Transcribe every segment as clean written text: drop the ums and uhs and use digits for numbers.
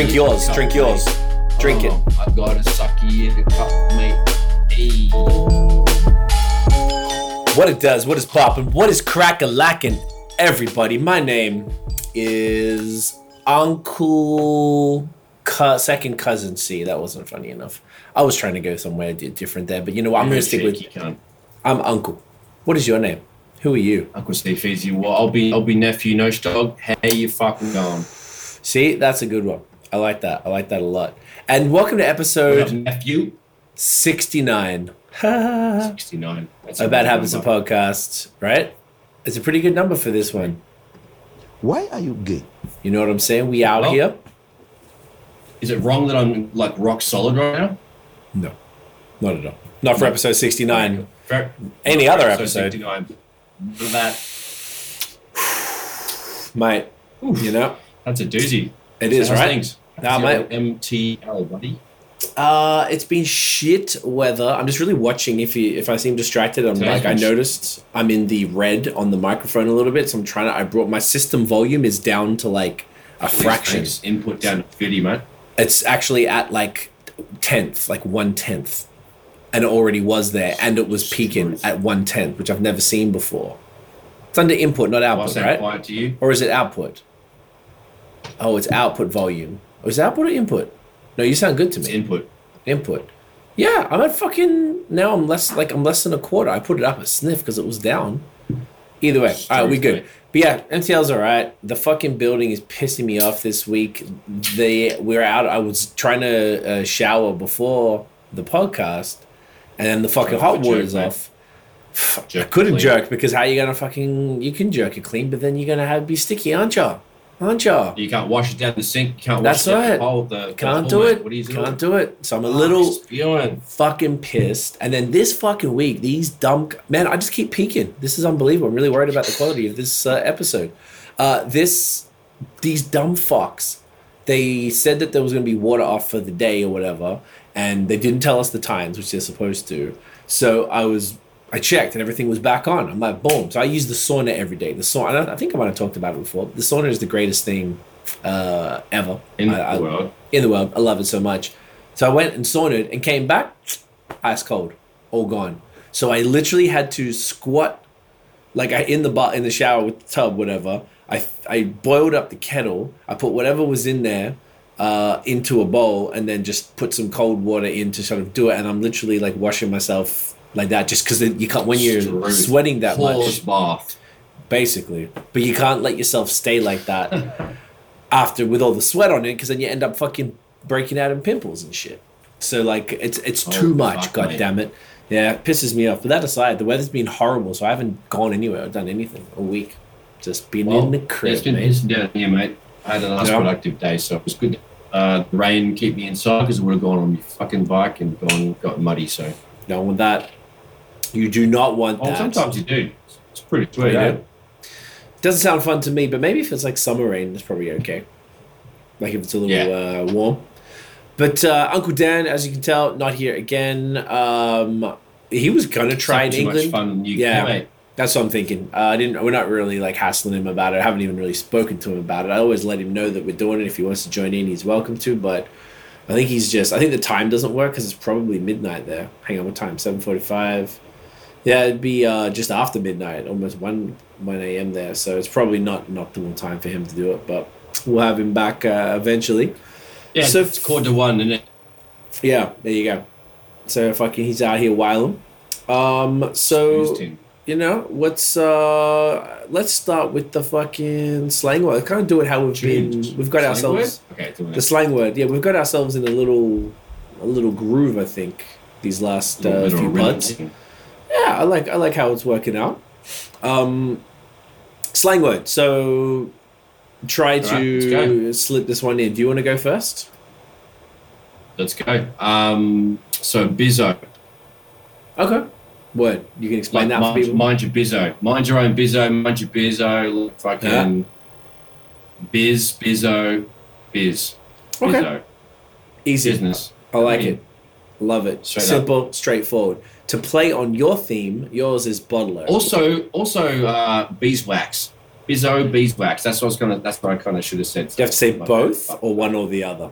Drink yours. Cup, drink yours. Mate. Drink it. I gotta suck you in the cup, mate. Hey. What it does? What is poppin'? What is crack-a-lackin'? Everybody, my name is Uncle Second Cousin C. That wasn't funny enough. I was trying to go somewhere different there, but you know what? I'm gonna stick with. I'm Uncle. What is your name? Who are you? Uncle Steve Feezy. Well, I'll be nephew, no dog. Hey, you fucking going? See, that's a good one. I like that. I like that a lot. And welcome to episode nephew 69. 69. That's a bad habits of podcasts, right? It's a pretty good number for this one. Why are you gay? You know what I'm saying? We out here. Is it wrong that I'm like rock solid right now? No, not at all. Not for episode 69. Any other episode. 69. That, mate. Oof. You know, that's a doozy. It is, right? Things. Nah, mate. MTL, buddy. It's been shit weather. I'm just really watching if I seem distracted. I'm like, I noticed I'm in the red on the microphone a little bit, so I'm trying to. I brought my system volume is down to like a fraction. Input down to 50, mate. It's actually at like one tenth. And it already was there, and it was peaking at 1/10, which I've never seen before. It's under input, not output, right? To you? Or is it output? Oh, it's output volume. Oh, is it output or input? No, you sound good to me. It's input. Yeah, I'm at fucking now. I'm less than a quarter. I put it up a sniff because it was down. Either way, all right, we good. But yeah, MTL's all right. The fucking building is pissing me off this week. We're out. I was trying to shower before the podcast. And then the fucking hot water's off. I couldn't jerk because how are you going to fucking... You can jerk it clean, but then you're going to have it be sticky, aren't you? You can't wash it down the sink. You can't wash it down the bowl. Can't do it. Can't do it. So I'm a little fucking pissed. And then this fucking week, these dumb... Man, I just keep peeking. This is unbelievable. I'm really worried about the quality of this episode. These dumb fucks, they said that there was going to be water off for the day or whatever. And they didn't tell us the times, which they're supposed to. So I checked and everything was back on. I'm like, boom. So I use the sauna every day. The sauna, I think I might have talked about it before. The sauna is the greatest thing ever. In the world. I love it so much. So I went and saunaed and came back, ice cold, all gone. So I literally had to squat, like in the shower with the tub, whatever. I boiled up the kettle. I put whatever was in there. Into a bowl and then just put some cold water in to sort of do it, and I'm literally like washing myself like that just because you can't when you're sweating that much, bath. Basically. But you can't let yourself stay like that after with all the sweat on it because then you end up fucking breaking out in pimples and shit. So like it's too much, God damn it. Yeah, it pisses me off. But that aside, the weather's been horrible, so I haven't gone anywhere or done anything all week. Just been in the crib. It's been pissing down here, mate. I had a nice productive day, so it was good. The rain keep me inside because I would have gone on my fucking bike and got muddy. So don't want that. You do not want that. Sometimes you do. It's pretty sweet. Yeah. Doesn't sound fun to me, but maybe if it's like summer rain, it's probably okay. Like if it's a little warm. But Uncle Dan, as you can tell, not here again. He was gonna try in England. Much fun in the UK, mate. That's what I'm thinking. We're not really like hassling him about it. I haven't even really spoken to him about it. I always let him know that we're doing it. If he wants to join in, he's welcome to. But I think I think the time doesn't work because it's probably midnight there. Hang on, what time? 7:45. Yeah, it'd be just after midnight, almost 1 a.m. there. So it's probably not an optimal time for him to do it. But we'll have him back eventually. Yeah, so it's 1:15, isn't it? Yeah, there you go. So fucking, he's out here wilding. So. You know, let's start with the fucking slang word. I can't do it how we've been. We've got ourselves the slang word. Yeah, we've got ourselves in a little groove. I think these last few months. Yeah, I like how it's working out. Slang word. So try to slip this one in. Do you want to go first? Let's go. So bizzo. Okay. Word. You can explain like, that for people. Mind your bizzo. Mind your own bizzo. Mind your bizzo. Look, fucking biz, bizzo, biz. Okay. Bizzo. Easy. Business. I like it. Love it. Simple, straightforward. To play on your theme, yours is Bottle-O. Also, beeswax. Bizzo, beeswax. That's what I kind of should have said. Do you have to say both or one or the other?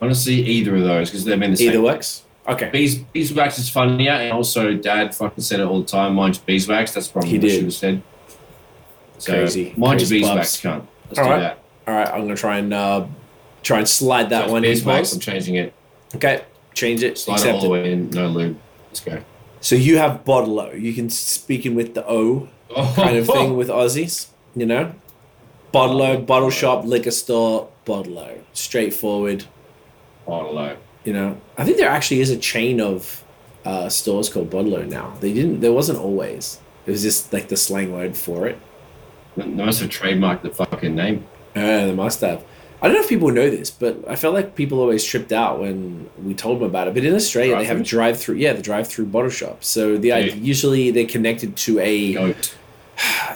Honestly, either of those, because they're meant the same. Either wax? Okay. Beeswax is funnier, and also Dad fucking said it all the time. Mine's beeswax. That's probably what I should have said. So, crazy. Mine's beeswax, cunt. Let's do that. All right, I'm gonna try and slide that one in. Beeswax. I'm changing it. Okay, change it. Slide it all the way in. No lube. Let's go. So you have Bottle-O. You can speak in with the O kind of thing with Aussies, you know? Bottle-O, bottle shop, liquor store, Bottle-O. Straightforward. Bottle-O. You know, I think there actually is a chain of stores called Bottle-O now. There wasn't always. It was just like the slang word for it. They must have trademarked the fucking name. They must have. I don't know if people know this, but I felt like people always tripped out when we told them about it. But in Australia, they have a drive-through. Yeah, the drive-through bottle shop. So usually they're connected to a... Goat.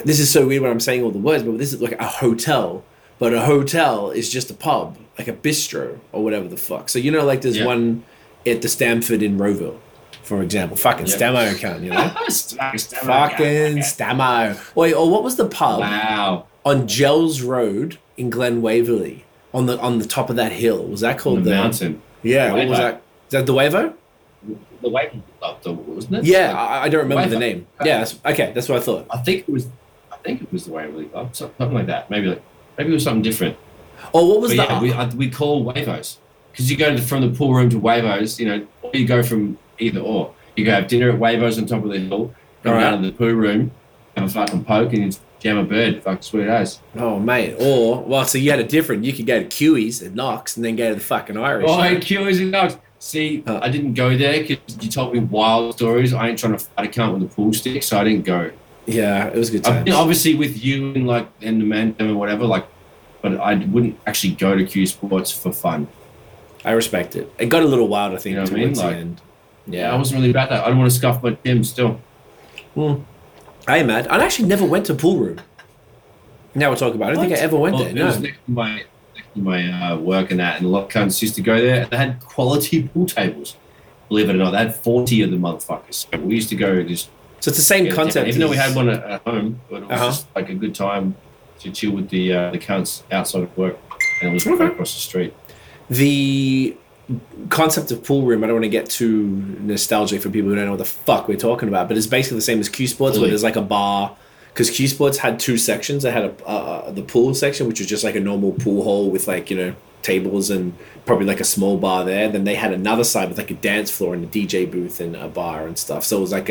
This is so weird when I'm saying all the words, but this is like a hotel. But a hotel is just a pub, like a bistro or whatever the fuck. So, you know, like there's one at the Stamford in Roeville, for example. Fucking Stammo, cunt, you know? Fucking Stammo. Wait, or what was the pub? Wow. On Gels Road in Glen Waverley. On the top of that hill. Was that called the mountain? Yeah. What was that? Is that the Wavo? The Wavo Club, wasn't it? Yeah, I don't remember the name. Yeah, that's what I thought. I think it was the Waverley Club, something like that. Maybe it was something different. Oh, what was that? Yeah, we call Wavos because you go from the pool room to Wavos, you know, or you go from either or. You go have dinner at Wavos on top of the hill, come down to the pool room, have a fucking poke, and you jam a bird, fucking sweet ass. Oh, mate. So you had a different, you could go to QE's and Knox and then go to the fucking Irish. Oh, right? QE's and Knox. See, I didn't go there because you told me wild stories. I ain't trying to fight a cunt with a pool stick, so I didn't go. Yeah, it was a good time. Obviously, with you and like and the man and whatever, like, but I wouldn't actually go to Q Sports for fun. I respect it. It got a little wild, I think, you know towards the end. Yeah, I wasn't really about that. I don't want to scuff my gym still. Well, I am mad. I actually never went to pool room. Now we're talking about it. I don't think I ever went there. It was next to my work and that, and a lot of cunts used to go there. And they had quality pool tables, believe it or not. They had 40 of the motherfuckers. So we used to go just. So it's the same concept. Even though we had one at home, but it was just like a good time to chill with the cunts outside of work, and it was right across the street. The concept of pool room, I don't want to get too nostalgic for people who don't know what the fuck we're talking about, but it's basically the same as Q Sports, where there's like a bar, because Q Sports had two sections. They had the pool section, which was just like a normal pool hall with like, you know, tables and probably like a small bar there. Then they had another side with like a dance floor and a DJ booth and a bar and stuff. So it was like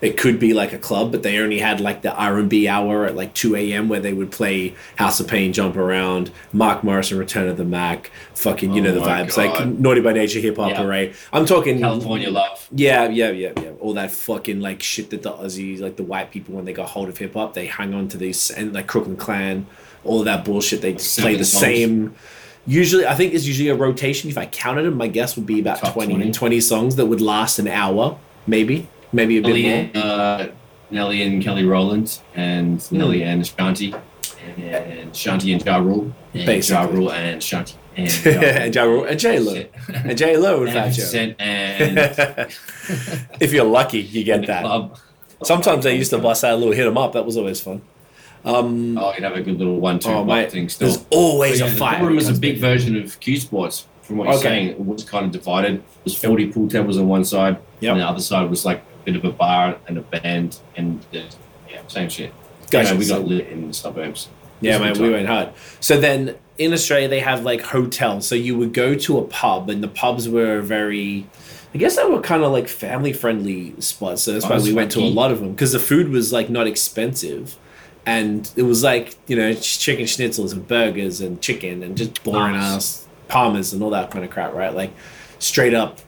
it could be like a club, but they only had like the R&B hour at like 2 a.m. where they would play House of Pain, Jump Around, Mark Morrison, Return of the Mac, fucking, you know, the vibes, God. Like Naughty by Nature, Hip Hop Parade. I'm talking California Love. Yeah. All that fucking like shit that the Aussies, like the white people, when they got hold of hip hop, they hung on to these, and like Crooklyn Clan, all of that bullshit. They just play the songs. Same. Usually, I think it's usually a rotation. If I counted them, my guess would be about 20 songs that would last an hour, maybe a bit more. Nelly and Kelly Rowland and Nelly and Shanti and Shanti and Ja Rule. And Ja Rule and Shanti and Ja Rule and J-Lo. And J-Lo and Fat Joe. And if you're lucky, you get that. Sometimes they used to bust out a little hit 'em up. That was always fun. You'd have a good little 1-2 thing still. There's always a fight. The pool room is a big version of Q Sports, from what you're saying. It was kind of divided. There's 40 pool tables on one side, and the other side was like a bit of a bar and a band, and same shit. Gotcha. You know, we got lit in the suburbs. Yeah, mate, we went hard. So then in Australia, they have like hotels. So you would go to a pub, and the pubs were very... I guess they were kind of like family-friendly spots. So that's why we went to a lot of them, because the food was like not expensive. And it was like, you know, chicken schnitzels and burgers and chicken and just boring ass parmas and all that kind of crap, right? Like straight up,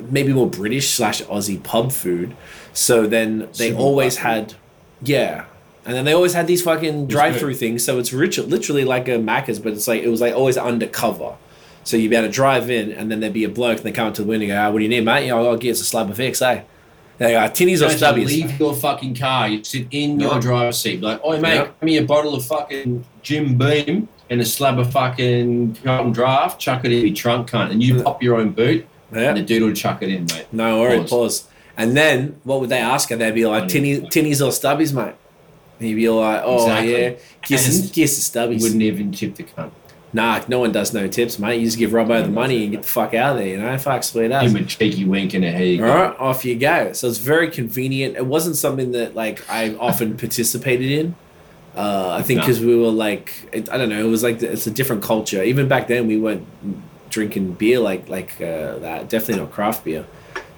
maybe more British/Aussie pub food. So then they always had, and then they always had these fucking drive-through things. So it's literally like a Macca's, but it's like, it was like always undercover. So you'd be able to drive in, and then there'd be a bloke, and they come up to the window and go, "What do you need, mate?" You know, "I'll get us a slab of Vicks, eh?" They are tinnies or stubbies. Leave your fucking car. You sit in your driver's seat. Be like, "Oi, mate, give me a bottle of fucking Jim Beam and a slab of fucking Carlton Draft. Chuck it in your trunk, cunt." And you pop your own boot, and the dude will chuck it in, mate. No worries. Pause. And then what would they ask her? They'd be like, "Tinnies or stubbies, mate?" And he'd be like, oh, exactly. Yeah. Kiss is stubbies. Wouldn't even tip the cunt. Nah, no one does no tips, mate. You just give Robbo the money and get the fuck out of there, you know? Fuck, sweet ass. Give him a cheeky wink and a hey. All right, off you go. So it's very convenient. It wasn't something that, like, I often participated in. I think because we were, like, I don't know. It was, like, it's a different culture. Even back then, we weren't drinking beer like that. Definitely not craft beer.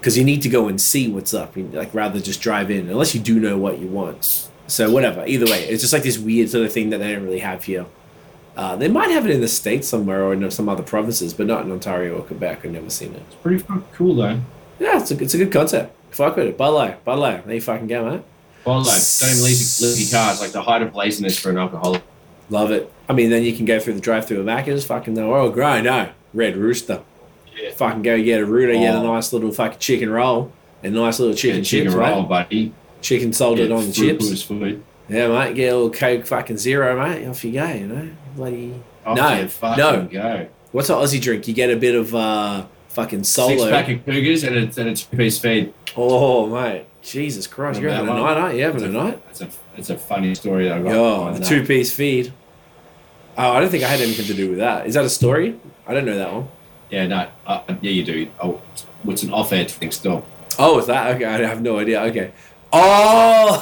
Because you need to go and see what's up, like, rather just drive in, unless you do know what you want. So whatever. Either way, it's just, like, this weird sort of thing that they don't really have here. They might have it in the States somewhere or in some other provinces, but not in Ontario or Quebec. I've never seen it. It's pretty fucking cool, though. Yeah, it's a good concept. Fuck with it. Bottle-O. There you fucking go, mate. Bottle-O. Don't even leave your car. It's like the height of laziness for an alcoholic. Love it. I mean, then you can go through the drive-thru of Macca's, fucking the oil grind, no. Red Rooster. Yeah. Fucking go get a rooter, get a nice little fucking chicken roll, and nice little chicken chips, roll, mate. Buddy. Chicken salted on the chips. Food, food. Yeah, mate, get a little Coke fucking zero, mate. Off you go, you know? Bloody... Off you fucking go. What's an Aussie drink? You get a bit of fucking Solo. 6-pack of Cougars and a 2-piece feed. Oh, mate. Jesus Christ. You're having a night, aren't you? Having a night? It's a funny story that I got. Oh, the 2-piece feed. Oh, I don't think I had anything to do with that. Is that a story? I don't know that one. Yeah, no. Yeah, you do. Oh, it's an off-air thing still. Oh, is that? Okay, I have no idea. Okay. Oh!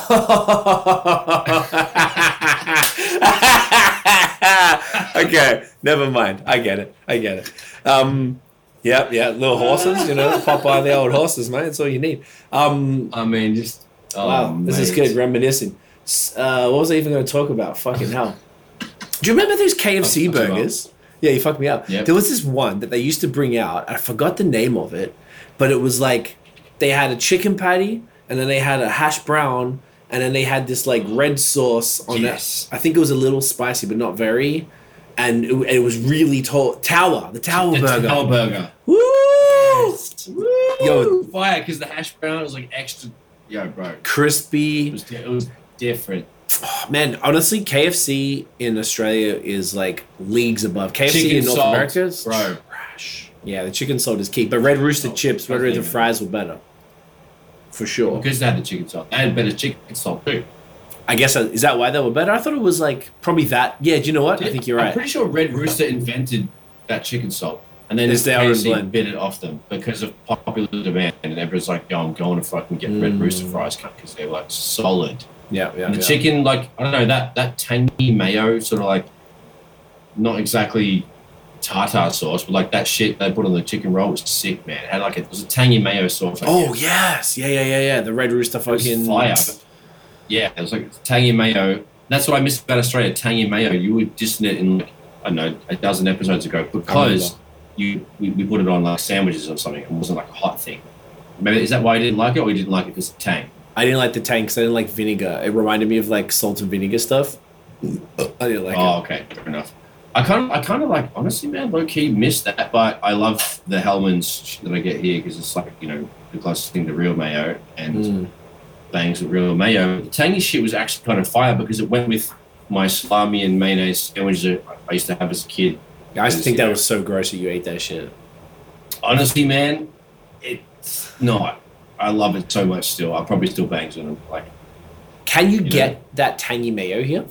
Okay, never mind. I get it. Yeah, little horses, you know, pop by the old horses, mate. That's all you need. I mean, just... Oh, wow, mate. This is good, reminiscing. What was I even going to talk about? Fucking hell. Do you remember those KFC burgers? Yeah, you fucked me up. Yep. There was this one that they used to bring out. I forgot the name of it, but it was like they had a chicken patty... And then they had a hash brown, and then they had this like red sauce on it. I think it was a little spicy, but not very. And it was really tall. The Tower Burger. Tower Burger. Woo! Yes. Woo! Yo, fire, because the hash brown was like extra. Yo, bro. Crispy. It was different. Oh, man, honestly, KFC in Australia is like leagues above. KFC chicken in North America is trash. Yeah, the chicken salt is key. But Red Rooster chips, Red Rooster fries were better. For sure. Because they had the chicken salt. They had better chicken salt too. I guess, is that why they were better? I thought it was like, probably that. Yeah, do you know what? I think you're right. I'm pretty sure Red Rooster invented that chicken salt. And then KFC bit it off them because of popular demand. And everyone's like, yo, I'm going to fucking get Red Rooster fries because they were like solid. Yeah. And the chicken, like, I don't know, that tangy mayo sort of like, not exactly tartar sauce, but like that shit they put on the chicken roll was sick, man. It had like it was a tangy mayo sauce. Yes. The Red Rooster fucking fire. Yeah, it was like tangy mayo. That's what I missed about Australia. Tangy mayo. You were dissing it in like, I don't know, 12 episodes ago because we put it on like sandwiches or something. It wasn't like a hot thing. Maybe is that why you didn't like it, or you didn't like it because of tang? I didn't like the tang because I didn't like vinegar. It reminded me of like salt and vinegar stuff. I didn't like it. Oh, okay, fair enough. I kind of like, honestly, man, low-key miss that, but I love the Hellman's that I get here because it's like, you know, the closest thing to real mayo and bangs with real mayo. The tangy shit was actually kind of fire because it went with my salami and mayonnaise sandwiches that I used to have as a kid. I used to think that was so gross that you ate that shit. Honestly, man, it's not. I love it so much still. I probably still bangs with them. Like, can you get that tangy mayo here?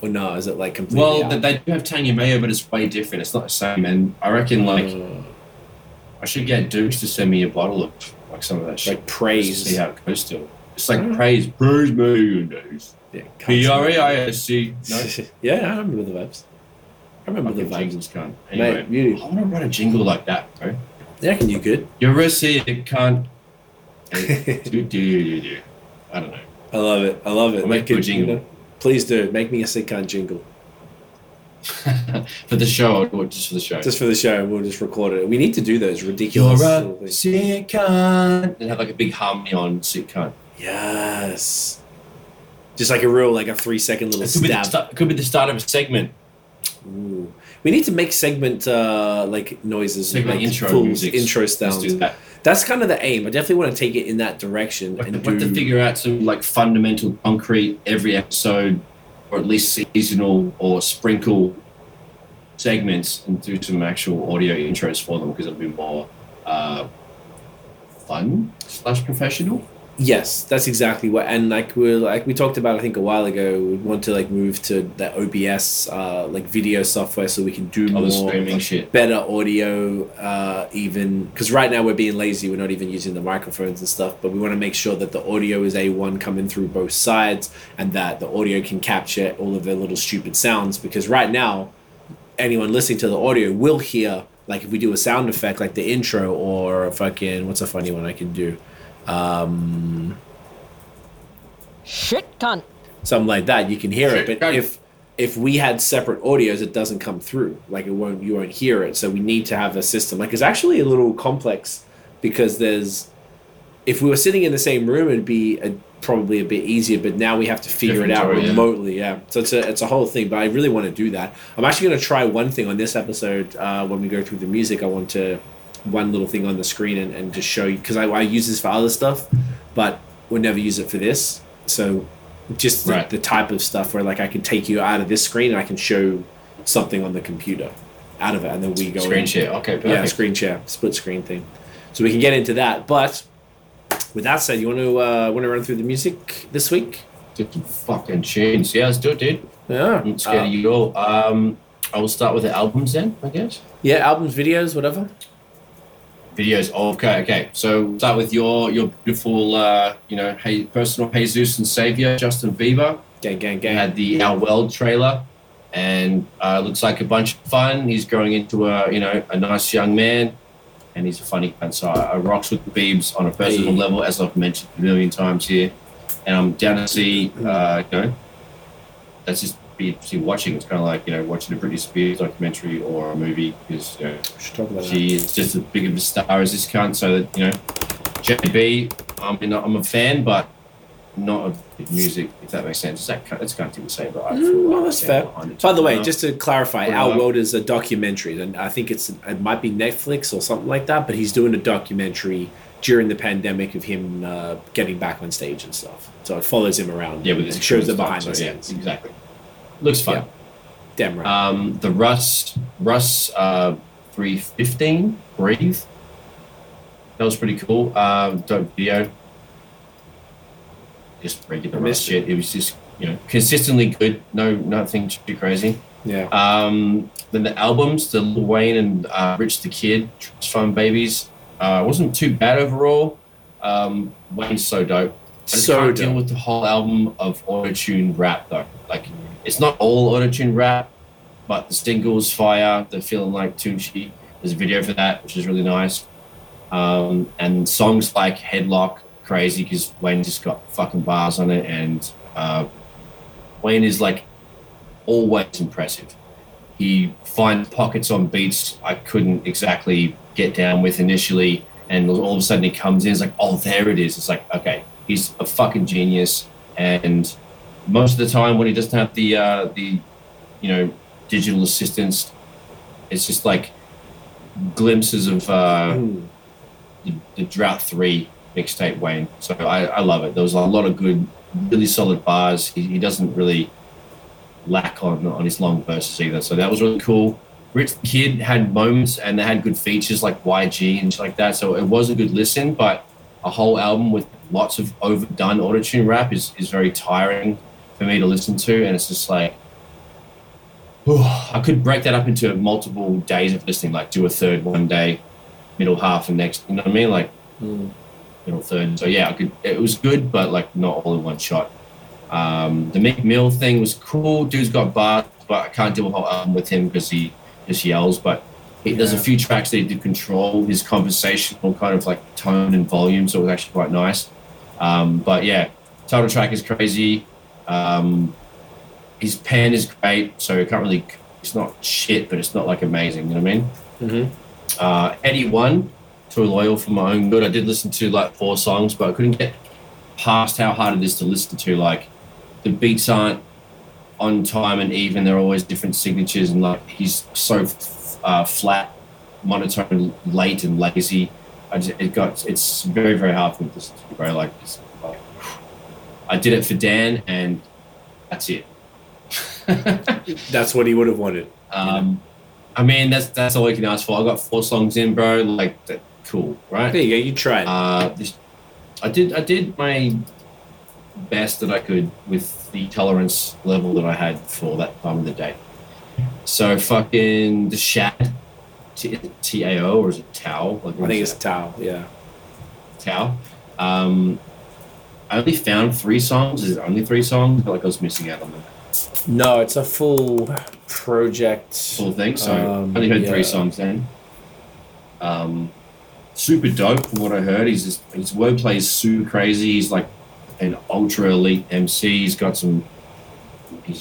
Or no, is it like completely they do have tangy mayo, but it's way different. It's not the same. And I reckon, like, I should get Dukes to send me a bottle of, like, some of that shit. Like praise. To see how it goes still. It's like praise. Praise mayonnaise. Yeah, PREISC. No? Yeah, I remember the vibes. Jingles, cunt. Anyway, mate, I want to run a jingle like that, bro. Yeah, can you good? You're a sick cunt. Do. I don't know. I love it. We'll make a jingle. Please do. Make me a sick cunt jingle. For the show, or just for the show? Just for the show. We'll just record it. We need to do those ridiculous things. Sick cunt. And have like a big harmony on sick cunt. Yes. Just like a real, like a 3-second little stab. It could be the start of a segment. Ooh. We need to make segment like noises. Segment intro music. Intro sounds. Let's do that. That's kind of the aim. I definitely want to take it in that direction. But to figure out some like fundamental concrete every episode, or at least seasonal or sprinkle segments, and do some actual audio intros for them because it'll be more fun / professional. Yes, that's exactly what, and like we talked about, I think a while ago, we want to like move to that OBS like video software so we can do more streaming shit, better audio, even because right now we're being lazy, we're not even using the microphones and stuff, but we want to make sure that the audio is A1 coming through both sides and that the audio can capture all of their little stupid sounds, because right now anyone listening to the audio will hear, like if we do a sound effect like the intro or a fucking, what's a funny one I can do? Shit cunt. Something like that. You can hear it, but if we had separate audios, it doesn't come through. Like you won't hear it. So we need to have a system. Like it's actually a little complex because if we were sitting in the same room, it'd be probably a bit easier. But now we have to figure it out remotely. Yeah. So it's a whole thing. But I really want to do that. I'm actually going to try one thing on this episode when we go through the music. I want to. One little thing on the screen and just show you, because I use this for other stuff but would never use it for this, so just the type of stuff where like I can take you out of this screen and I can show something on the computer out of it, and then we go screen in. Share okay perfect. Yeah, screen share, split screen thing, so we can get into that. But with that said, you want to run through the music this week? Fucking tunes. Yeah, let's do it, dude. Yeah, I'm scared of you all. I will start with the albums then, I guess. Yeah, albums, videos, whatever. Videos. Oh, okay. So start with your beautiful, personal Jesus and savior, Justin Bieber. Gang. Had the Our World trailer, and looks like a bunch of fun. He's growing into a nice young man, and he's a funny man. So I rocks with Biebs on a personal level, as I've mentioned a million times here, and I'm down to see, that's just be watching. It's kind of like watching a Britney Spears documentary or a movie, because she is just as big of a star as this cunt. So that JB, I'm a fan, but not of music, if that makes sense. That's kind of thing to say, but I feel like that's fair. By the way, just to clarify, Our World is a documentary, and I think it might be Netflix or something like that. But he's doing a documentary during the pandemic of him getting back on stage and stuff. So it follows him around. Yeah, but it shows the behind the scenes. Yeah, exactly. Looks fun. Yeah. Damn right. The Russ 315 Breathe. That was pretty cool. Dope video. Just regular Russ shit. It was just consistently good. Nothing too crazy. Yeah. Then the albums, the Lil Wayne and Rich the Kid, Fun Babies. Wasn't too bad overall. Wayne's so dope. I just can't deal with the whole album of auto-tune rap though. Like. It's not all auto-tune rap, but the singles, Fire, they're feeling like Tunechi. There's a video for that, which is really nice. And songs like Headlock, crazy, because Wayne just got fucking bars on it. And Wayne is like always impressive. He finds pockets on beats I couldn't exactly get down with initially. And all of a sudden he comes in, it's like, oh, there it is. It's like, okay, he's a fucking genius. And most of the time, when he doesn't have the digital assistance, it's just like glimpses of the Drought 3 mixtape Wayne. So I love it. There was a lot of good, really solid bars. He doesn't really lack on his long verses either. So that was really cool. Rich the Kid had moments, and they had good features like YG and shit like that. So it was a good listen, but a whole album with lots of overdone autotune rap is very tiring for me to listen to, and it's just like, I could break that up into multiple days of listening, like do a third one day, middle half and next, you know what I mean, like middle third. So yeah, it was good, but like not all in one shot. The Meek Mill thing was cool. Dude's got bars, but I can't do a whole album with him because he just yells, but there's a few tracks that he did control his conversational kind of like tone and volume, so it was actually quite nice. But yeah, title track is crazy. His pen is great, so it's not shit, but it's not like amazing, you know what I mean? Mm-hmm. Eddie One, Too Loyal for My Own Good. I did listen to like 4 songs, but I couldn't get past how hard it is to listen to. Like the beats aren't on time and even, they're always different signatures, and like he's so flat, monotone, late and lazy. It's very, very hard for me to listen to, bro. Like, I did it for Dan, and that's it. That's what he would have wanted. I mean, that's all I can ask for. I got 4 songs in, bro. Like, cool, right? There you go. You tried. This I did my best that I could with the tolerance level that I had for that time of the day. So fucking the shad, T-A-O, or is it Tao? Like, I think it's Tao, yeah. Tao. I only found 3 songs. Is it only 3 songs? I feel like I was missing out on them. No, it's a full project. Full thing, so I only heard 3 songs then. Super dope from what I heard. His wordplay is super crazy. He's like an ultra elite MC. He's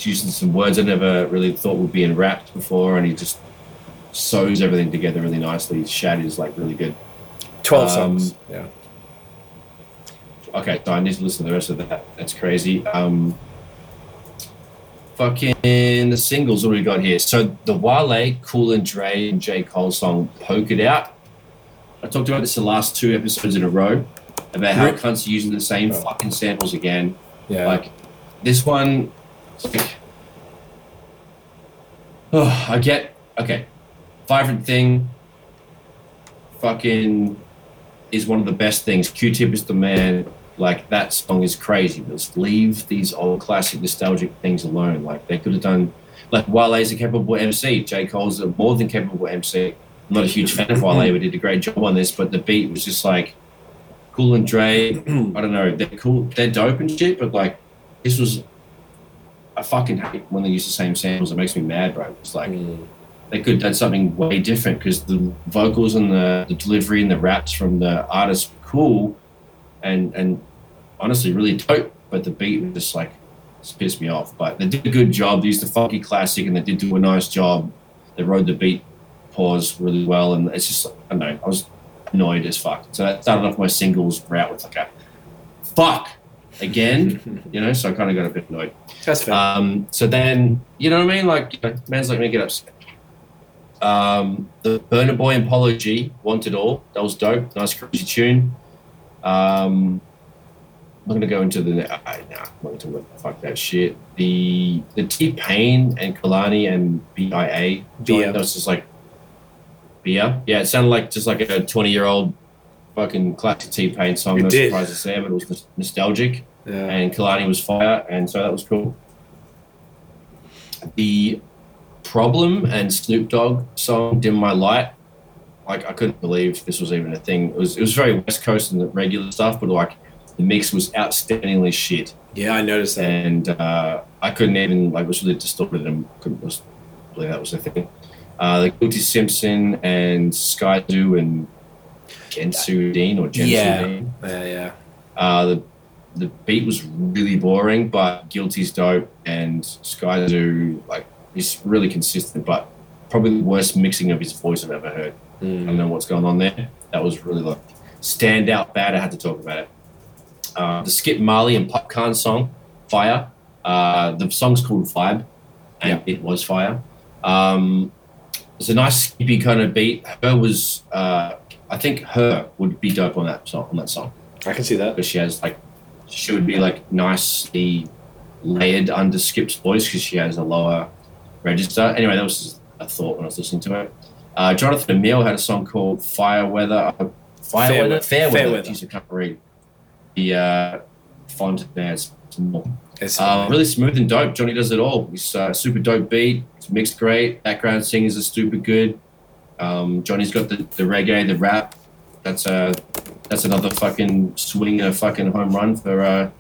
using some words I never really thought would be in rap before, and he just sews everything together really nicely. His shad is like really good. 12 songs, yeah. Okay, so I need to listen to the rest of that. That's crazy. Fucking the singles, what do we got here? So the Wale, Cool and Dre, and J. Cole song, Poke It Out. I talked about this the last 2 episodes in a row, about how cunts are using the same fucking samples again. Yeah. Like, this one, like, Vibrant Thing fucking is one of the best things. Q-Tip is the man. Like, that song is crazy. Let's leave these old classic nostalgic things alone. Like, they could have done, like, Wale's a capable MC. J. Cole's a more than capable MC. I'm not a huge fan of Wale, but did a great job on this, but the beat was just like Cool and Dre. I don't know, they're cool, they're dope and shit, but like, this was, I fucking hate when they use the same samples. It makes me mad, bro. It's like, they could have done something way different, because the vocals and the delivery and the raps from the artists were cool and honestly really dope, but the beat was just like, it's pissed me off. But they did a good job. They used the funky classic and they did do a nice job. They rode the beat pause really well, and it's just, I don't know, I was annoyed as fuck. So that started off my singles route with like a fuck again, you know, so I kind of got a bit annoyed. That's fair. So then, you know what I mean? Like, you know, man's like me, get upset. The Burna Boy Apology, Want It All, that was dope. Nice crazy tune. I'm not going to go into the... I'm not going to talk about fuck that shit. The T Pain and Kalani and BIA. That was just like... Yeah, it sounded like just like a 20-year-old fucking classic T-Pain song. No surprises there, but it was nostalgic. Yeah. And Kalani was fire, and so that was cool. The Problem and Snoop Dogg song, Dim My Light, like, I couldn't believe this was even a thing. It was very West Coast and the regular stuff, but like, the mix was outstandingly shit. Yeah, I noticed that. And I couldn't even, like, it was really distorted and couldn't believe that was the thing. Like Guilty Simpson and Sky Zoo and Gensu Dean. Yeah. The beat was really boring, but Guilty's dope and Sky Zoo, like, he's really consistent, but probably the worst mixing of his voice I've ever heard. I don't know what's going on there. That was really like standout bad. I had to talk about it. The Skip Marley and Popcorn song, Fire. The song's called Vibe, and it was fire. It's a nice skippy kind of beat. Her was, I think her would be dope on that song. I can see that. Because she has like, she would be like nicely layered under Skip's voice, because she has a lower register. Anyway, that was just a thought when I was listening to it. Jonathan Emile had a song called Fair Weather. She's a couple the font there. Really smooth and dope. Johnny does it all. He's a super dope beat. It's mixed great. Background singers are stupid good. Johnny's got the reggae, the rap. That's another fucking swing and a fucking home run for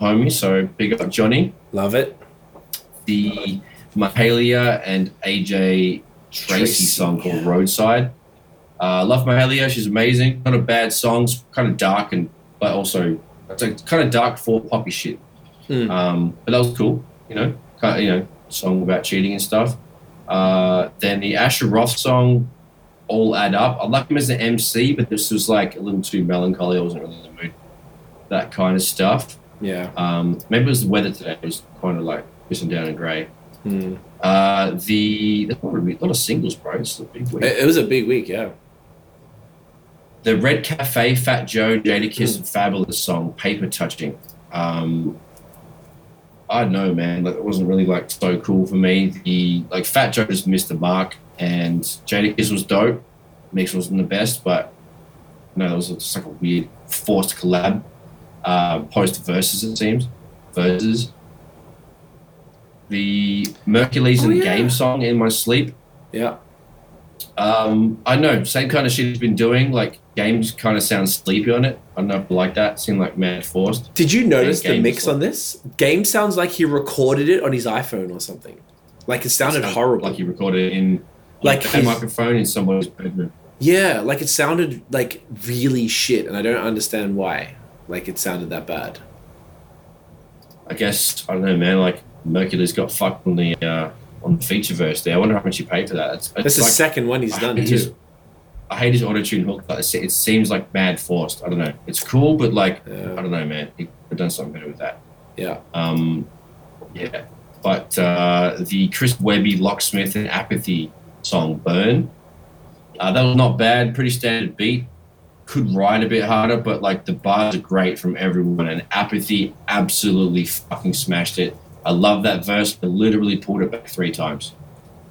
homie. So big up Johnny. Love it. The Mahalia and AJ Tracy song called Roadside. Love Mahalia. She's amazing. Not a bad song. It's kind of dark but also it's like kind of dark for poppy shit. But that was cool, you know. Song about cheating and stuff. Then the Asher Roth song, All Add Up. I like him as an MC, but this was like a little too melancholy. I wasn't really in the mood. That kind of stuff. Yeah. Maybe it was the weather today. It was kind of like pissing down and grey. There's probably a lot of singles, bro. It's a big week. It was a big week, yeah. The Red Cafe, Fat Joe, Jada Kiss, and Fabulous song, Paper Touching. I don't know, man. Like, it wasn't really like so cool for me. The Fat Joe just missed the mark, and Jada Kiss was dope. Mix wasn't the best, but no, it was just like a weird forced collab. post versus, it seems. Versus. The Mercules and Game song, In My Sleep. Yeah. I know, same kind of shit he's been doing. Like, Game's kind of sounds sleepy on it. I don't know if I like that. It seemed like mad forced. Did you notice the mix on this? Game sounds like he recorded it on his iPhone or something. Like, it sounded horrible. Like he recorded it in like a microphone in somebody's bedroom. Yeah, like it sounded like really shit, and I don't understand why. Like, it sounded that bad. I guess, I don't know, man. Like, Mercury's got fucked on the feature verse there. I wonder how much he paid for that. That's the like, second one he's done too. I hate his auto-tune hook. Like, it seems like mad forced. I don't know. It's cool, but like, I don't know, man. He could have done something better with that. Yeah. Yeah. But the Chris Webby, Locksmith, and Apathy song, Burn, that was not bad. Pretty standard beat. Could ride a bit harder, but like the bars are great from everyone. And Apathy absolutely fucking smashed it. I love that verse. I literally pulled it back 3 times.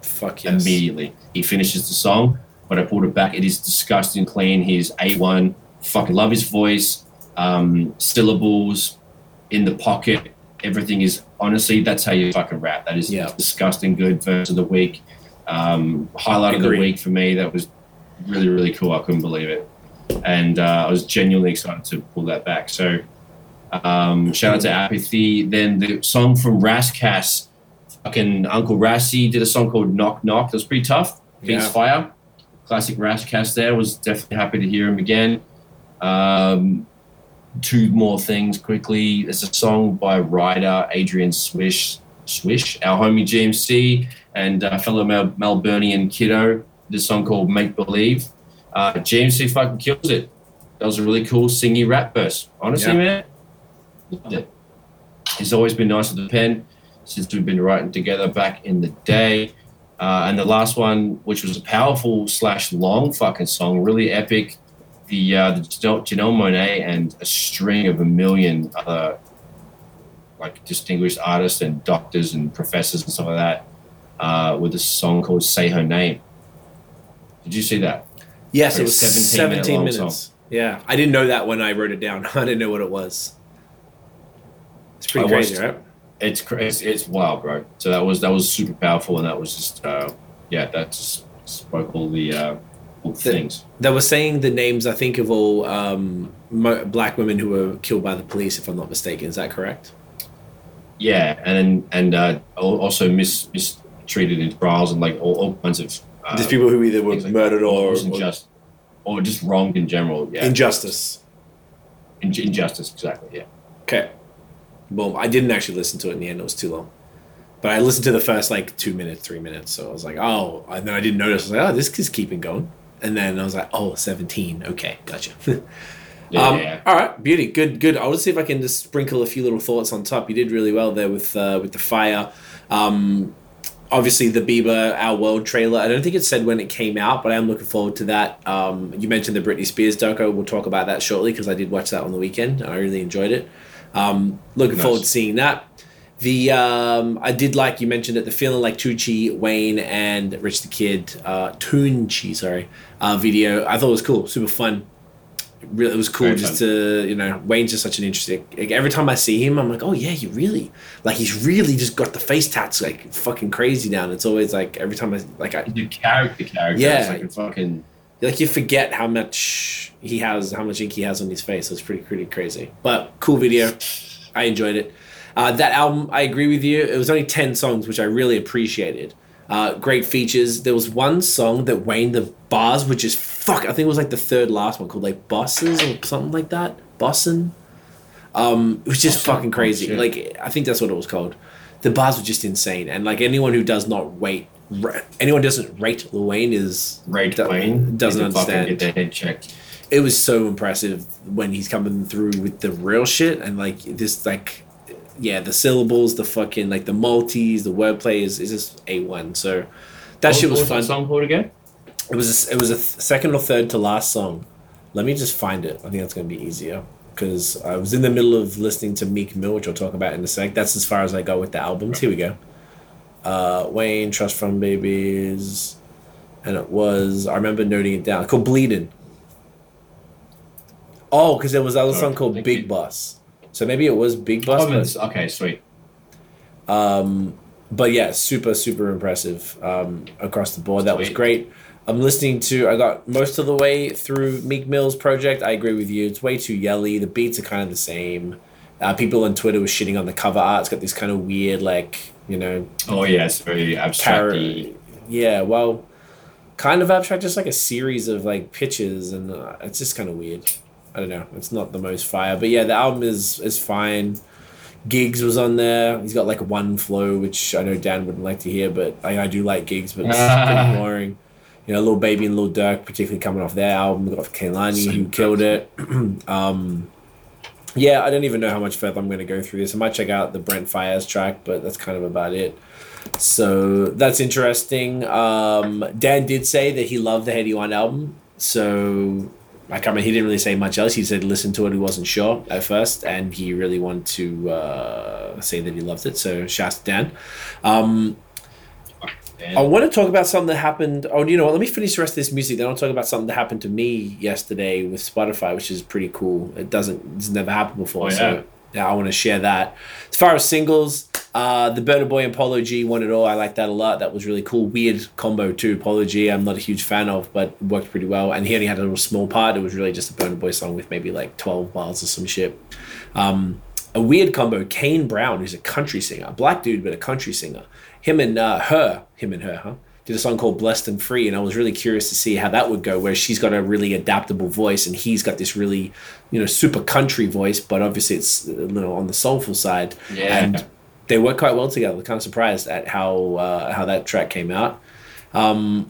Fuck yes. Immediately. He finishes the song, but I pulled it back. It is disgusting clean. He is A1. Fucking love his voice. Syllables in the pocket. Everything is, honestly, that's how you fucking rap. That is disgusting good verse of the week. Highlight of the week for me. That was really, really cool. I couldn't believe it. And I was genuinely excited to pull that back. So... shout out to Apathy. Then the song from Raskas, fucking Uncle Rassi did a song called Knock Knock. That was pretty tough. Beats Fire. Classic Raskas there. Was definitely happy to hear him again. 2 more things quickly. There's a song by Ryder, Adrian Swish, our homie GMC, and fellow Melburnian kiddo. This song called Make Believe. GMC fucking kills it. That was a really cool singy rap verse. Honestly, man. He's always been nice with the pen since we've been writing together back in the day. And the last one, which was a powerful / long fucking song, really epic, the Janelle Monáe and a string of a million other like distinguished artists and doctors and professors and stuff like that, with a song called Say Her Name. Did you see that? Yes, it was 17 minutes. Yeah, I didn't know that when I wrote it down. I didn't know what it was. It's pretty crazy, right? It's crazy. It's wild, bro. So that was super powerful, and that was just that just spoke all the things. They were saying the names, I think, of all black women who were killed by the police, if I'm not mistaken. Is that correct? Yeah, and also mistreated in trials and like all kinds of. There's people who either were murdered or just wronged in general. Yeah. Injustice. Injustice, exactly. Yeah. Okay. Well, I didn't actually listen to it in the end. It was too long. But I listened to the first, 2 minutes, 3 minutes. So I was like, oh. And then I didn't notice. I was like, oh, this is keeping going. And then I was like, oh, 17. Okay, gotcha. All right, beauty. Good. I want to see if I can just sprinkle a few little thoughts on top. You did really well there with the Fire. Obviously, the Bieber, Our World trailer. I don't think it said when it came out, but I am looking forward to that. You mentioned the Britney Spears doco. We'll talk about that shortly because I did watch that on the weekend. And I really enjoyed it. Looking forward to seeing that. The I did like you mentioned it, the Feeling Like Tunechi, Wayne, and Rich the Kid, Tunechi video. I thought it was cool, super fun. Really, it was cool. Very just fun. To Wayne's just such an interesting. Like, every time I see him, I'm like, oh yeah, you really like. He's really just got the face tats like fucking crazy now. And it's always like every time I do character. Yeah, like fucking. Like you forget how much ink he has on his face. So it's pretty crazy, but cool video. I enjoyed it. That album, I agree with you. It was only 10 songs, which I really appreciated. Great features. There was one song that Wayne, the bars were just I think it was the third last one called Bosses or something like that. Bossin'. It was just fucking crazy. Shit. I think that's what it was called. The bars were just insane. And anyone who does not wait. Anyone doesn't rate Lil Wayne doesn't understand. Get their head checked. It was so impressive when he's coming through with the real shit and the syllables, the fucking the multis, the wordplay is just A1. So that shit was fun. What was that song called again? It was a second or third to last song. Let me just find it. I think that's gonna be easier because I was in the middle of listening to Meek Mill, which I'll talk about in a sec. That's as far as I go with the albums. Here we go. Wayne, Trust Fund Babies, and it was, I remember noting it down, called Bleedin'. Oh, because there was another song called Big Boss. So maybe it was Big Bus. Oh, okay, sweet. But yeah, super, super impressive across the board. That was great. I'm listening to, I got most of the way through Meek Mill's project. I agree with you. It's way too yelly. The beats are kind of the same. People on Twitter were shitting on the cover art. It's got this kind of weird, like, you know. Oh, yeah, it's very abstract. Yeah, well, kind of abstract, just like a series of, like, pictures. And it's just kind of weird. I don't know. It's not the most fire. But yeah, the album is fine. Giggs was on there. He's got, like, one flow, which I know Dan wouldn't like to hear, but I do like Giggs, but it's pretty boring. You know, Lil Baby and Lil Durk, particularly coming off their album. We've got Kalani, who killed it. Yeah, I don't even know how much further I'm going to go through this. I might check out the Brent Fires track, but that's kind of about it. So that's interesting. Dan did say that he loved the Heady One album. So I can't remember, he didn't really say much else. He said listen to it. He wasn't sure at first, and he really wanted to say that he loved it. So shouts to Dan. I want to talk about something that happened. Oh, you know what? Let me finish the rest of this music. Then I'll talk about something that happened to me yesterday with Spotify, which is pretty cool. It's never happened before. Oh, yeah. So yeah, I want to share that. As far as singles, the Burna Boy and Apology won it all. I like that a lot. That was really cool. Weird combo too. Apology, I'm not a huge fan of, but worked pretty well. And he only had a little small part. It was really just a Burna Boy song with maybe like 12 bars or some shit. A weird combo. Kane Brown, who's a country singer, a black dude, but a country singer. Him and her did a song called Blessed and Free, and I was really curious to see how that would go, where she's got a really adaptable voice and he's got this really, you know, super country voice, but obviously it's a little on the soulful side. Yeah. And they work quite well together. I'm kind of surprised at how that track came out. Red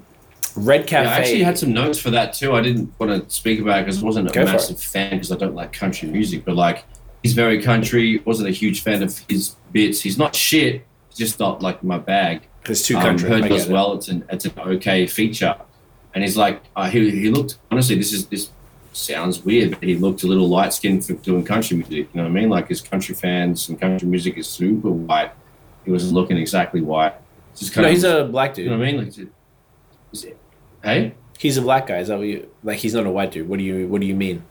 Cafe. Yeah, I actually had some notes for that too. I didn't want to speak about it because I wasn't a massive fan, because I don't like country music, but like he's very country, wasn't a huge fan of his bits. He's not shit, just not like my bag. There's two country. Heard as well. It's an okay feature, and he's like he looked, honestly, this sounds weird, but he looked a little light skinned for doing country music. You know what I mean? Like his country fans and country music is super white. He wasn't looking exactly white. Just kind of, he's a black dude. You know what I mean? Like, he's a black guy. Is that what you like? He's not a white dude. What do you mean?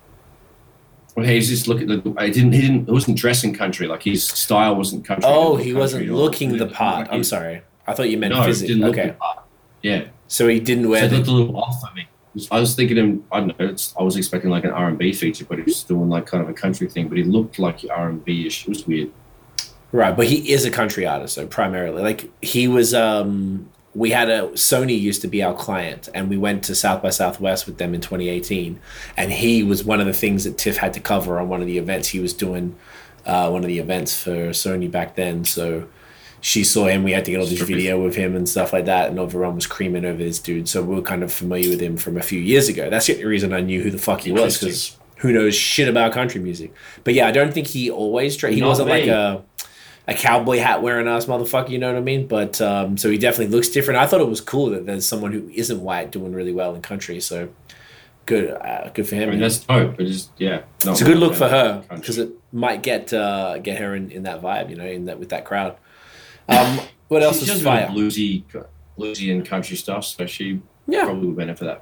Well, he's just looking. He wasn't dressing country. Like his style wasn't country. Oh, he wasn't looking the part. I'm sorry. I thought you meant physically. No, he didn't look the part. Yeah. So he didn't wear. So it looked a little off for me. I was thinking him. I don't know. I was expecting like an R&B feature, but he was doing like kind of a country thing. But he looked like R&B-ish. It was weird. Right, but he is a country artist, so primarily, like he was. We had Sony used to be our client, and we went to South by Southwest with them in 2018. And he was one of the things that Tiff had to cover on one of the events. He was doing one of the events for Sony back then. So she saw him. We had to get all this video of him and stuff like that. And everyone was creaming over this dude. So we were kind of familiar with him from a few years ago. That's the reason I knew who the fuck he was, because who knows shit about country music. But yeah, I don't think he always... He wasn't like a cowboy hat wearing ass motherfucker, you know what I mean? But so he definitely looks different. I thought it was cool that there's someone who isn't white doing really well in country, so good for him. I mean, that's dope, but just, yeah. It's a good look for her, because it might get her in that vibe, you know, in that with that crowd. What else is fire? She's just bluesy and country stuff, so she probably would benefit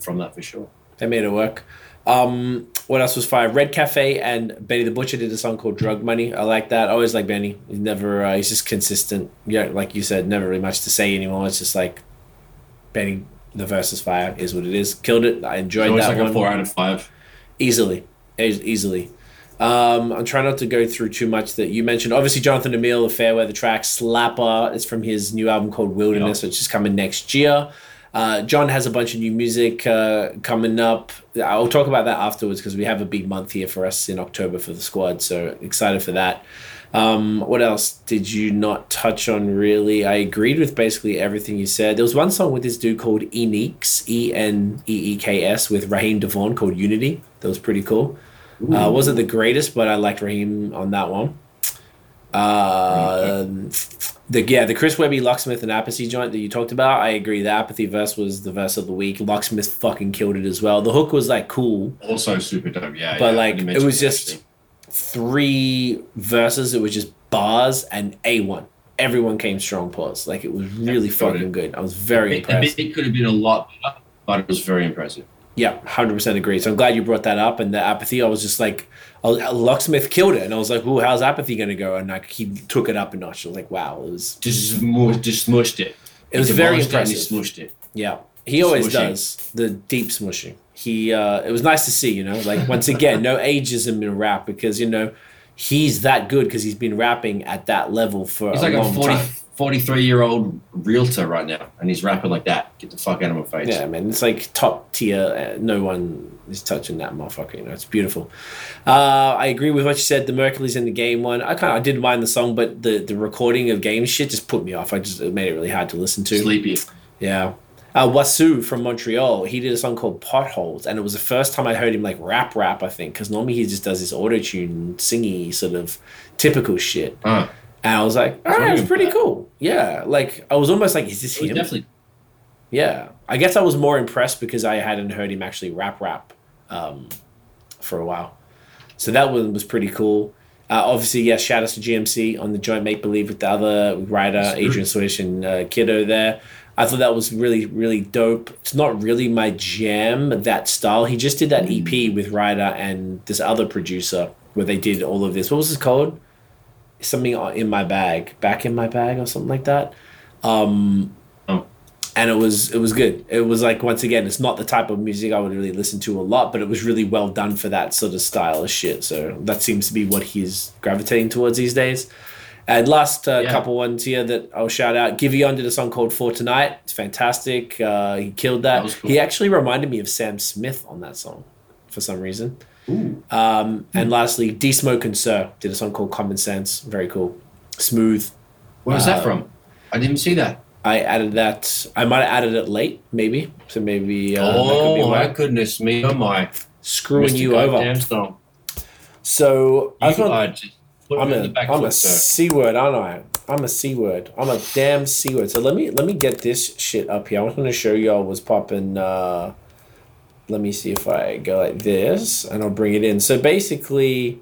from that for sure. They made it work. What else was fire? Red Cafe and Benny the Butcher did a song called Drug Money. I like that. I always like Benny. He's never, he's just consistent. Yeah, like you said, never really much to say anymore. It's just like Benny, the verse is fire, is what it is. Killed it. I enjoyed that one. It's always like a 4 out of 5. Easily. I'm trying not to go through too much that you mentioned. Obviously, Jonathan Emile, the Fair Weather track, Slapper. It's from his new album called Wilderness, which is coming next year. John has a bunch of new music coming up. I'll talk about that afterwards, because we have a big month here for us in October for the squad, so excited for that. What else did you not touch on, really? I agreed with basically everything you said. There was one song with this dude called Eneeks, Eneeks, with Raheem Devon called Unity. That was pretty cool. Wasn't the greatest, but I liked Raheem on that one. The Chris Webby, Locksmith, and Apathy joint that you talked about, I agree. The Apathy verse was the verse of the week. Locksmith fucking killed it as well. The hook was, like, cool. Also super dope, yeah. But, like, it was just 3 verses. It was just bars and A1. Everyone came strong, pause. Like, it was really fucking good. I was very impressed. It could have been a lot, but it was very impressive. Yeah, 100% agree. So I'm glad you brought that up. And the apathy, I was just like, Locksmith killed it. And I was like, ooh, how's apathy going to go? And like, he took it up a notch. I was like, wow. It was just smushed it. It was very impressive. He smushed it. Yeah. He always does the deep smushing. He it was nice to see, you know, like once again, no ageism in rap because, you know, he's that good because he's been rapping at that level for he's a like long a 40, time. 43-year-old realtor right now, and he's rapping like that. Get the fuck out of my face. Yeah, man, it's like top tier. No one is touching that motherfucker. You know, it's beautiful. I agree with what you said. The Mercury's in the Game one. I did mind the song, but the recording of Game shit just put me off. It made it really hard to listen to. Sleepy. Yeah. Wasu from Montreal, he did a song called Potholes, and it was the first time I heard him like rap, I think, because normally he just does his auto-tune, singy sort of typical shit. And I was like, all right, it's pretty cool. Yeah, like I was almost like, is this him? Definitely. Yeah, I guess I was more impressed because I hadn't heard him actually rap for a while. So that one was pretty cool. Obviously, yes, shout outs to GMC on the joint Make Believe with the other writer, Adrian Swish and Kiddo there. I thought that was really, really dope. It's not really my jam, that style. He just did that EP with Ryder and this other producer where they did all of this. What was this called? Something in my bag, back in my bag or something like that. And it was good. It was like, once again, it's not the type of music I would really listen to a lot, but it was really well done for that sort of style of shit. So that seems to be what he's gravitating towards these days. And last couple ones here that I'll shout out. Giveon did a song called For Tonight. It's fantastic. He killed that. That was cool. He actually reminded me of Sam Smith on that song for some reason. Ooh. And lastly, D Smoke and Sir did a song called Common Sense. Very cool. Smooth. Where was that from? I didn't see that. I added that. I might have added it late, maybe. So maybe. Oh, that could be my goodness me. Oh, my. Screwing you over. Damn song. So I thought. I'm a C-word, aren't I? I'm a C-word. I'm a damn C-word. So let me get this shit up here. I was going to show y'all what's popping. Let me see if I go like this, and I'll bring it in. So basically,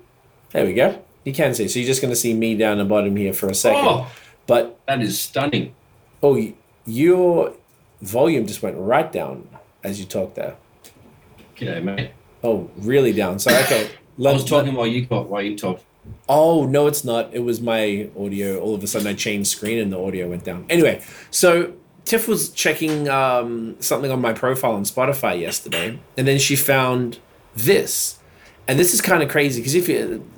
there we go. You can see. So you're just going to see me down the bottom here for a second. Oh, but that is stunning. Oh, your volume just went right down as you talked there. G'day, mate. Oh, really down. So, okay. I was talking while you talked. Oh, no, it's not. It was my audio. All of a sudden, I changed screen and the audio went down. Anyway, so Tiff was checking something on my profile on Spotify yesterday, and then she found this. And this is kind of crazy because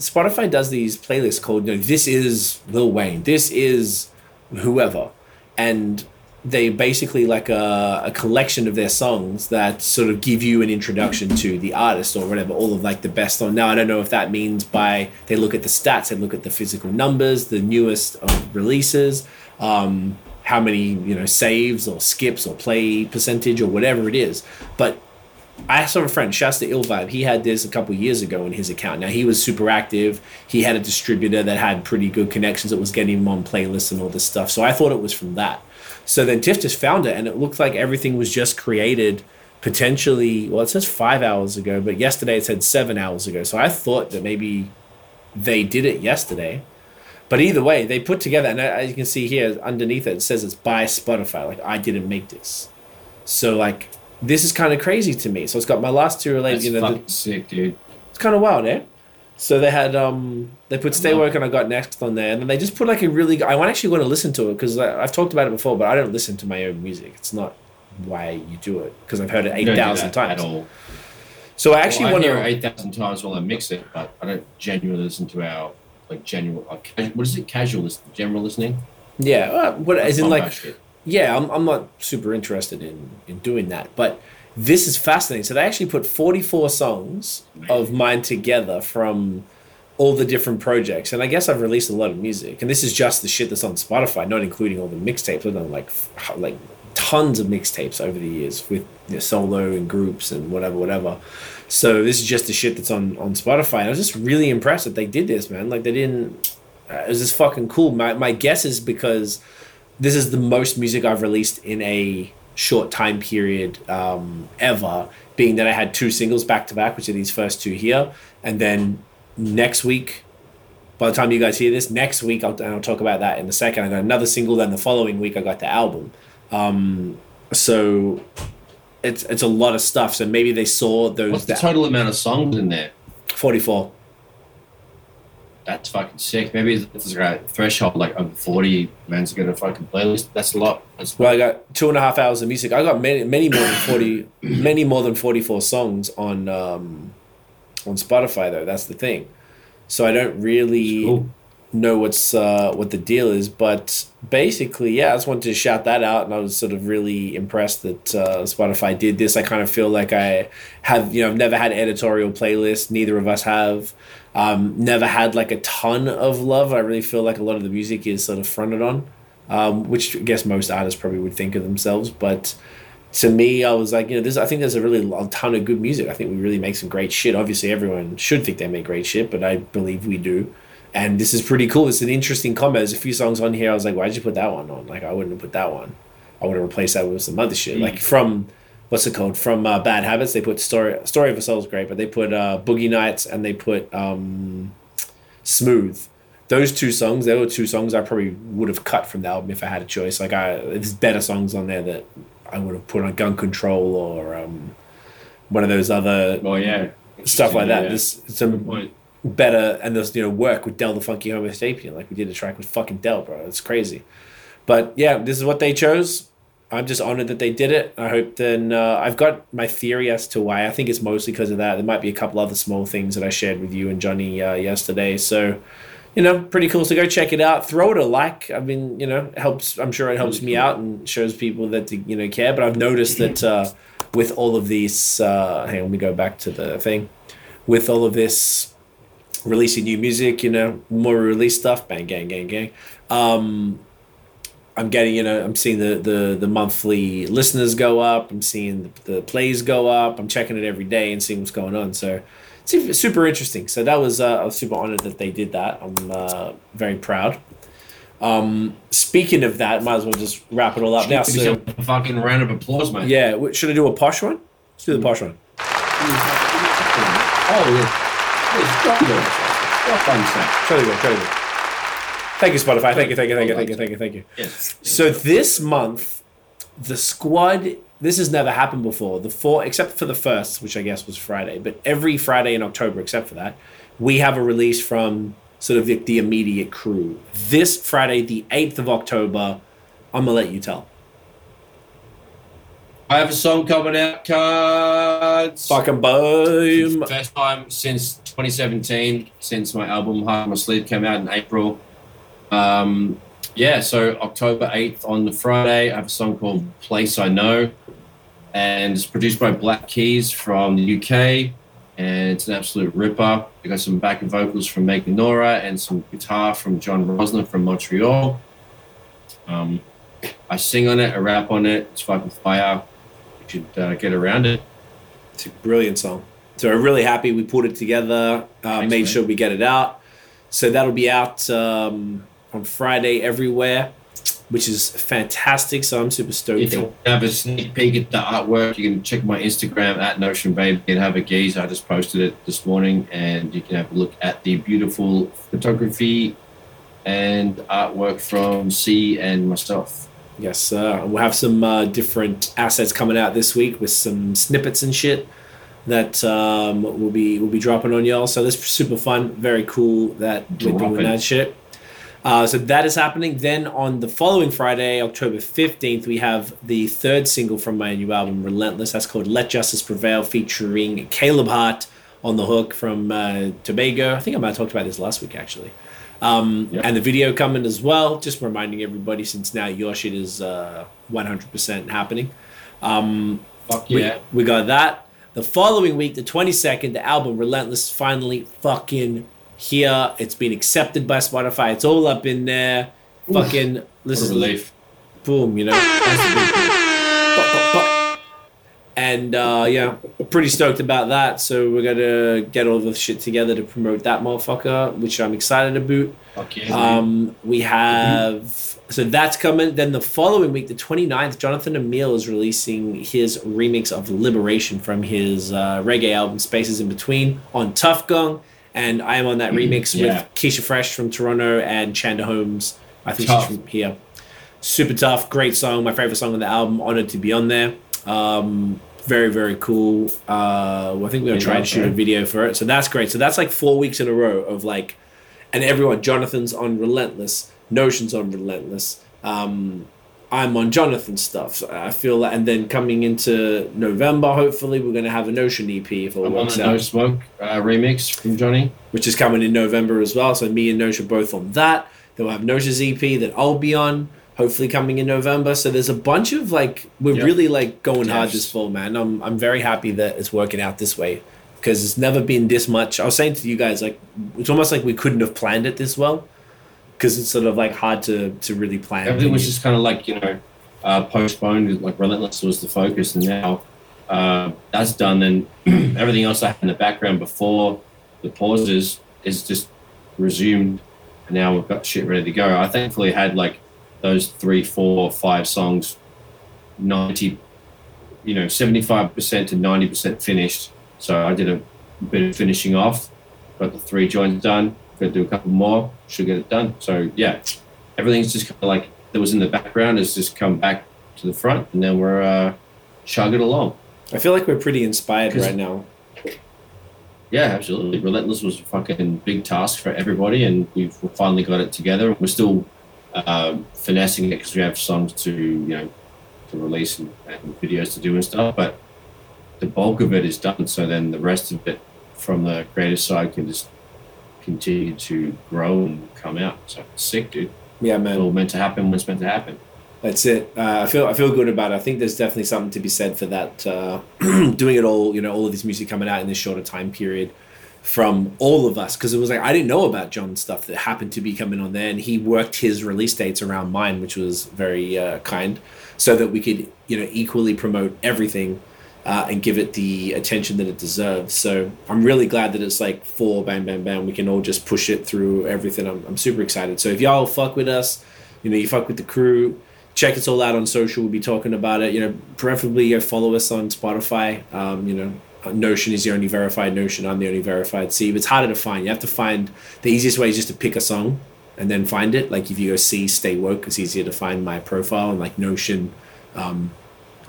Spotify does these playlists called, you know, this is Lil Wayne, this is whoever. And they basically like a collection of their songs that sort of give you an introduction to the artist or whatever, all of like the best on. Now, I don't know if that means by they look at the stats, they look at the physical numbers, the newest of releases, how many, you know, saves or skips or play percentage or whatever it is. But I saw a friend, Shasta Ill Vibe, he had this a couple of years ago in his account. Now, he was super active. He had a distributor that had pretty good connections that was getting him on playlists and all this stuff. So I thought it was from that. So then Tiff just found it, and it looked like everything was just created potentially, well, it says 5 hours ago, but yesterday it said 7 hours ago. So I thought that maybe they did it yesterday. But either way, they put together, and as you can see here underneath it, it says it's by Spotify. Like, I didn't make this. So, like, this is kind of crazy to me. So it's got my last two related. That's, you know, fucking sick, dude. It's kind of wild, eh? So they had, they put Stay Woke and I Got Next on there. And then they just put like a really, I actually want to listen to it because I've talked about it before, but I don't listen to my own music. It's not why you do it because I've heard it 8,000 times. At all. So I actually want to. I hear it 8,000 times while I mix it, but I don't genuinely listen to our, like, genuine, what is it? Casual listening, general listening? Yeah. What, as in like, yeah, I'm not super interested in doing that, but. This is fascinating. So they actually put 44 songs of mine together from all the different projects. And I guess I've released a lot of music. And this is just the shit that's on Spotify, not including all the mixtapes. I've done like tons of mixtapes over the years with, you know, solo and groups and whatever. So this is just the shit that's on Spotify. And I was just really impressed that they did this, man. Like, they didn't... it was just fucking cool. My guess is because this is the most music I've released in a... short time period ever, being that I had two singles back to back, which are these first two here, and then next week, by the time you guys hear this, next week I'll talk about that in a second, I got another single, then the following week I got the album. So it's a lot of stuff. So maybe they saw those. What's the total amount of songs in there? 44. That's fucking sick. Maybe it's like a threshold, like over 40 man's gonna fucking playlist. That's a lot. That's well, I got 2.5 hours of music. I got many more than 40, many more than 44 songs on Spotify though. That's the thing. So I don't really know what's what the deal is, but basically, yeah, I just wanted to shout that out, and I was sort of really impressed that Spotify did this. I kind of feel like I have, I've never had an editorial playlist. Neither of us have. Never had like a ton of love. I really feel like a lot of the music is sort of fronted on, which I guess most artists probably would think of themselves. But to me, I was like, I think there's a ton of good music. I think we really make some great shit. Obviously, everyone should think they make great shit, but I believe we do. And this is pretty cool. It's an interesting combo. There's a few songs on here I was like, why'd you put that one on? Like, I wouldn't have put that one. I would have replaced that with some other shit. Mm. Like from, From Bad Habits, they put Story of a Soul is great, but they put Boogie Nights and they put Smooth. Those two songs, they were two songs I probably would have cut from the album if I had a choice. Like, there's better songs on there that I would have put on Gun Control or one of those other stuff like that. Yeah. There's some point. Better, and there's work with Del the Funky Homo Sapien. Like, we did a track with fucking Del, bro. It's crazy. But yeah, this is what they chose. I'm just honored that they did it. I hope then I've got my theory as to why. I think it's mostly because of that. There might be a couple other small things that I shared with you and Johnny yesterday. So, pretty cool. So go check it out. Throw it a like. I mean, it helps. I'm sure it helps me out and shows people that, care. But I've noticed that with all of these, hang on, let me go back to the thing. With all of this releasing new music, more release stuff, bang, gang, gang, gang. I'm getting, I'm seeing the monthly listeners go up. I'm seeing the plays go up. I'm checking it every day and seeing what's going on. So it's super interesting. So that was, I was super honored that they did that. I'm very proud. Speaking of that, might as well just wrap it all up now. So a fucking round of applause, mate. Yeah. Should I do a posh one? Let's do the posh one. Totally good. Thank you, Spotify. Thank you. Yes. So this month, the squad, this has never happened before. The four, except for the first, which I guess was Friday, but every Friday in October, except for that, we have a release from sort of the immediate crew. This Friday, the 8th of October, I'm going to let you tell. I have a song coming out, Cards. Fucking boom. First time since 2017, since my album, Hard on My Sleeve, came out in April. So October 8th on the Friday, I have a song called Place I Know, and it's produced by Black Keys from the UK, and it's an absolute ripper. We got some backing vocals from Megan Nora and some guitar from John Rosner from Montreal. I sing on it, I rap on it, it's fucking fire. You should get around it. It's a brilliant song. So I'm really happy we put it together, made sure we get it out. So that'll be out on Friday everywhere, which is fantastic. So I'm super stoked. If you have a sneak peek at the artwork, you can check my Instagram at NotionBabe and have a gaze. I just posted it this morning, and you can have a look at the beautiful photography and artwork from C and myself. Yes, sir. We'll have some different assets coming out this week with some snippets and shit that we'll be dropping on y'all. So that's super fun, very cool that we're doing that shit. So that is happening. Then on the following Friday, October 15th, we have the third single from my new album, Relentless. That's called Let Justice Prevail, featuring Caleb Hart on the hook from Tobago. I think I might have talked about this last week, actually. And the video coming as well. Just reminding everybody, since now your shit is 100% happening. We got that. The following week, the 22nd, the album Relentless finally fucking here. It's been accepted by Spotify. It's all up in there. Oof, fucking listen. Relief. Boom, And pretty stoked about that. So we're gonna get all the shit together to promote that motherfucker, which I'm excited about. We have so that's coming. Then the following week, the 29th, Jonathan Emile is releasing his remix of Liberation from his reggae album Spaces in Between on Tough Gong. And I am on that remix with Keisha Fresh from Toronto and Chanda Holmes. I think she's from here. Super tough. Great song. My favorite song on the album. Honored to be on there. Very, very cool. I think we're going to try and shoot a video for it. So that's great. So that's like 4 weeks in a row of like, and everyone, Jonathan's on Relentless, Notion's on Relentless. I'm on Jonathan's stuff. So I feel that, and then coming into November, hopefully, we're going to have a Notion EP if all works out. I'm on the No Smoke remix from Johnny, which is coming in November as well. So me and Notion both on that. Then we'll have Notion's EP that I'll be on, hopefully coming in November. So there's a bunch of like, we're really like going hard this fall, man. I'm very happy that it's working out this way because it's never been this much. I was saying to you guys, like, it's almost like we couldn't have planned it this well. Because it's sort of like hard to really plan. Everything was just kind of like, you know, postponed, like Relentless was the focus. And now that's done. And everything else I had in the background before the pauses is just resumed. And now we've got shit ready to go. I thankfully had like those 3, 4, 5 songs, 75% to 90% finished. So I did a bit of finishing off, got the 3 joints done. Going to do a couple more, should get it done. So yeah, everything's just kind of like that was in the background has just come back to the front, and then we're chugging along. I feel like we're pretty inspired right now. Yeah, absolutely. Relentless was a fucking big task for everybody, and we've finally got it together. We're still finessing it because we have songs to release and videos to do and stuff, but the bulk of it is done. So then the rest of it from the creative side can just continue to grow and come out. So sick, dude. Yeah, man. It's all meant to happen when it's meant to happen. That's it. I feel good about it. I think there's definitely something to be said for that. Doing it all, all of this music coming out in this shorter time period from all of us. Because it was like, I didn't know about John's stuff that happened to be coming on there. And he worked his release dates around mine, which was very kind, so that we could, equally promote everything. And give it the attention that it deserves. So I'm really glad that it's like 4, bam, bam, bam. We can all just push it through everything. I'm super excited. So if y'all fuck with us, you fuck with the crew, check us all out on social. We'll be talking about it. Preferably go follow us on Spotify. Notion is the only verified Notion. I'm the only verified C. But it's harder to find. You have to find the easiest way is just to pick a song and then find it. Like if you go C, Stay Woke, it's easier to find my profile and like Notion.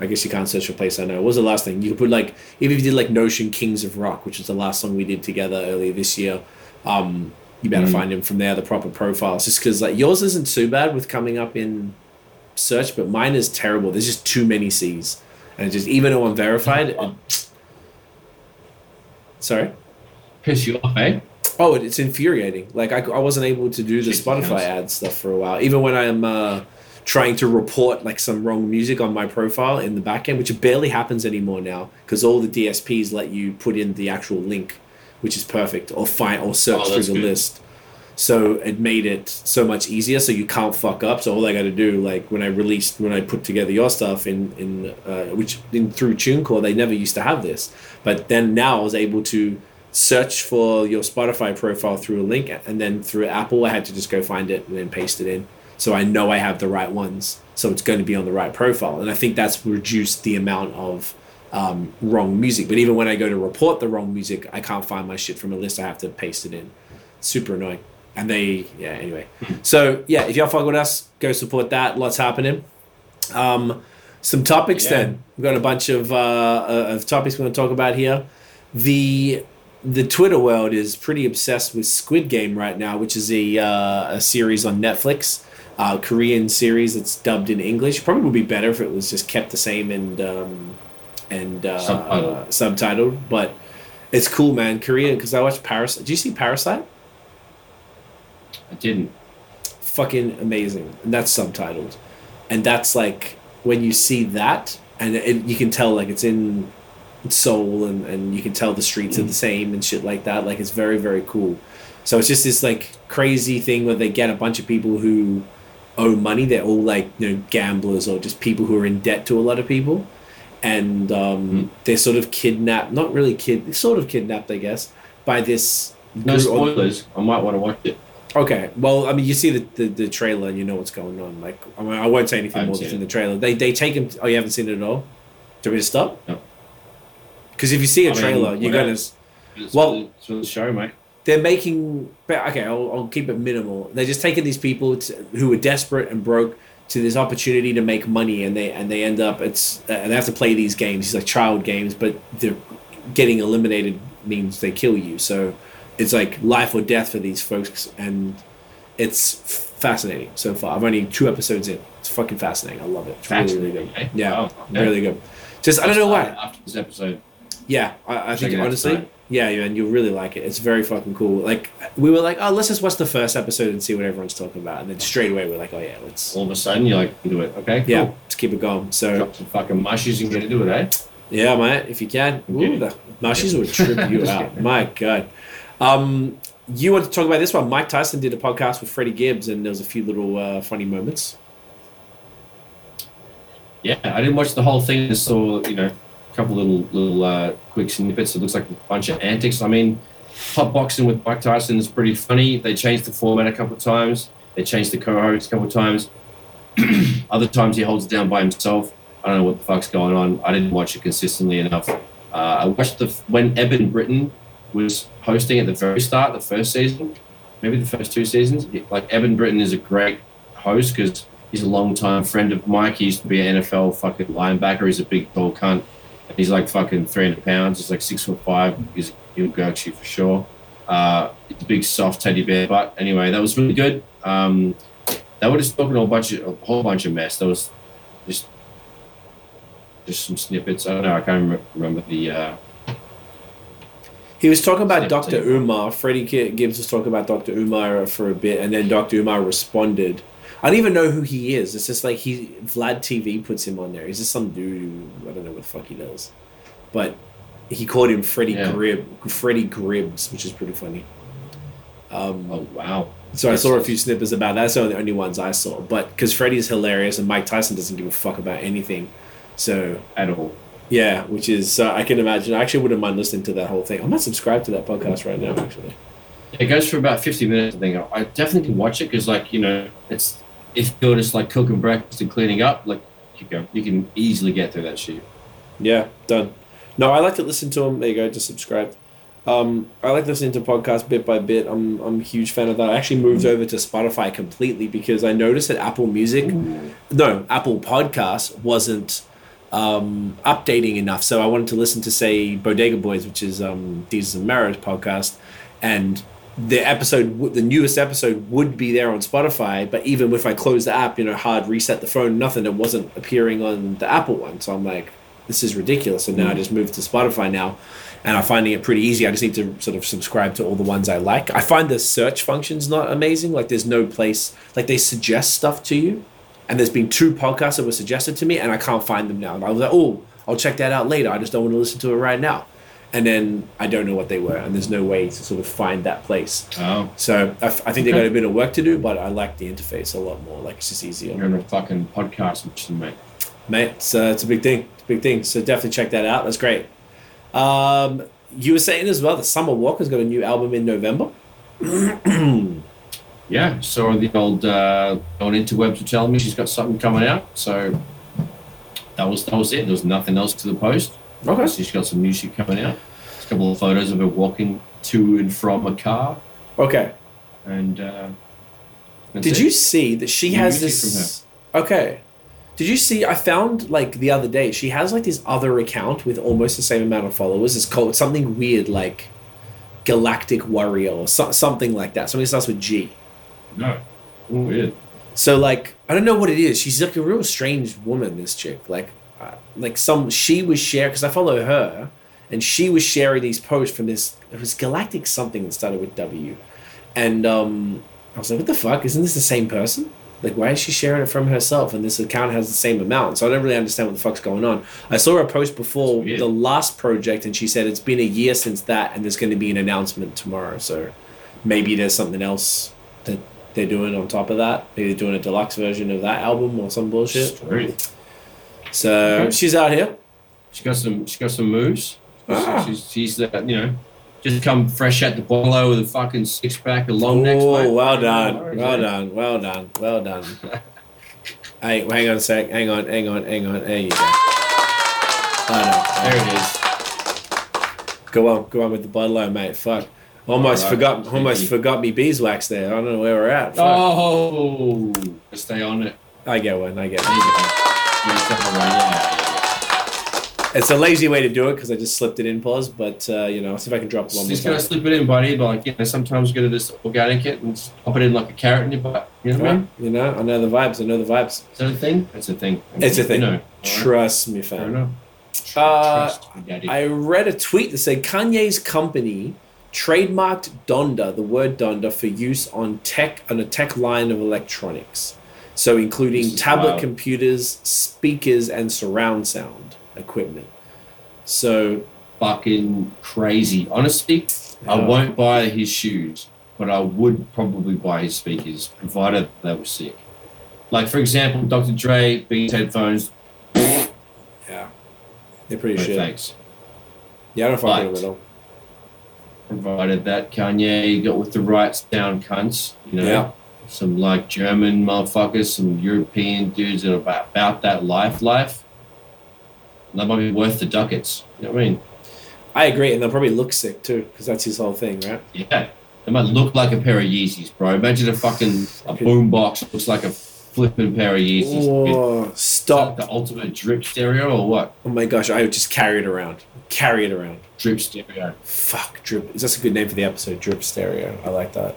I guess you can't search for place I know. What was the last thing? You could put like, even if you did like Notion Kings of Rock, which is the last song we did together earlier this year, you better find him from there, the proper profiles. Just because like yours isn't too bad with coming up in search, but mine is terrible. There's just too many C's. And it just, even though I'm verified. Sorry? Piss you off, eh? Oh, it's infuriating. Like I wasn't able to do the Spotify ad stuff for a while. Even when I'm... trying to report like some wrong music on my profile in the back end, which barely happens anymore now because all the DSPs let you put in the actual link, which is perfect, or find or search through the list. So it made it so much easier, so you can't fuck up. So all I got to do, like when I put together your stuff in through TuneCore, they never used to have this, but then now I was able to search for your Spotify profile through a link, and then through Apple I had to just go find it and then paste it in. So I know I have the right ones. So it's going to be on the right profile. And I think that's reduced the amount of wrong music. But even when I go to report the wrong music, I can't find my shit from a list. I have to paste it in. It's super annoying. And anyway. So yeah, if y'all fuck with us, go support that. Lots happening. Some topics then. We've got a bunch of topics we're going to talk about here. The Twitter world is pretty obsessed with Squid Game right now, which is a series on Netflix. Korean series that's dubbed in English. Probably would be better if it was just kept the same and subtitled. But it's cool, man. Korean, because I watched Parasite. Did you see Parasite? I didn't. Fucking amazing. And that's subtitled. And that's like when you see that, and you can tell like it's in Seoul, and you can tell the streets are the same and shit like that. Like it's very, very cool. So it's just this like crazy thing where they get a bunch of people who owe money. They're all like gamblers or just people who are in debt to a lot of people, and they're sort of kidnapped, kidnapped I guess by this no spoilers I might want to watch it. Okay, well I mean you see the trailer and you know what's going on. Like I won't say anything more than the trailer. They take him you haven't seen it at all? Do we stop? No, because if you see a trailer you're gonna it's for the show, mate. They're making... Okay, I'll keep it minimal. They're just taking these people who are desperate and broke to this opportunity to make money, and they end up and they have to play these games. These like child games, but they're getting eliminated means they kill you. So it's like life or death for these folks, and it's fascinating so far. I'm only 2 episodes in. It's fucking fascinating. I love it. It's really, really good. Okay. Yeah, oh, okay. Really good. Just I don't know why. After this episode. Yeah, I think honestly. Yeah, and you'll really like it. It's very fucking cool. Like, we were like, oh, let's just watch the first episode and see what everyone's talking about. And then straight away, we're like, oh, yeah, let's... All of a sudden, you're like, do it. Okay, yeah, cool. Let's keep it going. So... Drop some fucking mushies and get into it, eh? Yeah, mate, if you can. Ooh, the mushies would trip you out. My God. You want to talk about this one. Mike Tyson did a podcast with Freddie Gibbs, and there was a few little funny moments. Yeah, I didn't watch the whole thing. I saw, couple little quick snippets. It looks like a bunch of antics. I mean, Top Boxing with Mike Tyson is pretty funny. They changed the format a couple of times. They changed the co-host a couple of times. Other times he holds it down by himself. I don't know what the fuck's going on. I didn't watch it consistently enough. I watched when Eben Britton was hosting at the very start, the first season, maybe the first 2 seasons. Like, Eben Britton is a great host because he's a long-time friend of Mike. He used to be an NFL fucking linebacker. He's a big, tall cunt. He's like fucking 300 pounds. He's like 6'5". He'll go at you for sure. It's a big soft teddy bear. But anyway, that was really good. They were just talking a whole bunch of mess. There was just some snippets. I don't know. I can't remember the. He was talking about Dr. Umar. Freddie Gibbs was talking about Dr. Umar for a bit, and then Dr. Umar responded. I don't even know who he is. It's just like Vlad TV puts him on there. He's just some dude who, I don't know what the fuck he does. But he called him Freddie Gribbs, which is pretty funny. Oh, wow. So I saw a few snippers about that. That's the only ones I saw. But because Freddie's hilarious and Mike Tyson doesn't give a fuck about anything. So at all. Yeah, which is, I can imagine. I actually wouldn't mind listening to that whole thing. I'm not subscribed to that podcast right now, actually. It goes for about 50 minutes, I think. I definitely can watch it because, it's... If you're just like cooking breakfast and cleaning up, you can easily get through that shit. Yeah, done. No, I like to listen to them. There you go, just subscribe. I like listening to podcasts bit by bit. I'm a huge fan of that. I actually moved over to Spotify completely because I noticed that Apple Podcasts wasn't updating enough. So I wanted to listen to, say, Bodega Boys, which is Deez and Mara's podcast, and the newest episode would be there on Spotify, but even if I close the app, hard reset the phone, nothing, it wasn't appearing on the Apple one. So I'm like, this is ridiculous. So now I just moved to Spotify now, and I'm finding it pretty easy. I just need to sort of subscribe to all the ones I like. I find the search function's not amazing. Like, there's no place, like, they suggest stuff to you, and there's been 2 podcasts that were suggested to me, and I can't find them now. And I was like, oh, I'll check that out later. I just don't want to listen to it right now. And then I don't know what they were, and there's no way to sort of find that place. Oh. So I think they got a bit of work to do, but I like the interface a lot more. Like, it's just easier. You're on a fucking podcast machine, mate. It's a big thing. It's a big thing. So definitely check that out. That's great. You were saying as well that Summer Walker's got a new album in November. Yeah, so the old interwebs were telling me she's got something coming out. So that was it. There was nothing else to the post. Okay. So she's got some new shit coming out. There's a couple of photos of her walking to and from a car. Okay. And did you see that she has this? Okay. Did you see? I found the other day she has this other account with almost the same amount of followers. It's called something weird like Galactic Warrior or something like that. Something that starts with G. No. Oh, weird. So I don't know what it is. She's like a real strange woman. This chick she was sharing, because I follow her, and she was sharing these posts from this, it was Galactic something that started with W, and I was like, what the fuck, isn't this the same person? Why is she sharing it from herself, and this account has the same amount? So I don't really understand what the fuck's going on. I saw her post before the last project, and she said it's been a year since that, and there's going to be an announcement tomorrow, so maybe there's something else that they're doing on top of that. Maybe they're doing a deluxe version of that album or some bullshit. Straight. So she's out here. She got some moves. Ah. She's just come fresh at the Bottle-O with a fucking 6-pack, a long neck. Oh, well done. Hey, hang on a sec. Hang on. There you go. There it is. Go on with the Bottle-O, mate. Fuck. Almost forgot me beeswax there. I don't know where we're at. Fuck. Oh, stay on it. I get one. It's a lazy way to do it because I just slipped it in pause, but see if I can drop one more. Just gotta slip it in, buddy. Like, sometimes you gotta just organic it and pop it in like a carrot in your butt. You know what I mean? I know the vibes. Is that a thing? It's a thing. It's a thing. Trust me, fam. I don't know. Trust me, daddy. I read a tweet that said Kanye's company trademarked Donda, the word Donda, for use on a tech line of electronics. So including tablet computers, speakers, and surround sound equipment. So fucking crazy. Honestly, I won't buy his shoes, but I would probably buy his speakers, provided they were sick. Like, for example, Dr. Dre, Beats headphones. Yeah. They're pretty shit. Thanks. Yeah, I don't fuck with them at all. Provided that Kanye got with the right sound cunts, Yeah. Some like German motherfuckers, some European dudes that are about that life. That might be worth the ducats. You know what I mean? I agree, and they'll probably look sick too, because that's his whole thing, right? Yeah, they might look like a pair of Yeezys, bro. Imagine a boombox looks like a flipping pair of Yeezys. Oh, stop! Like the ultimate drip stereo or what? Oh my gosh, I would just carry it around. Drip stereo. Fuck, drip. That's a good name for the episode. Drip stereo. I like that.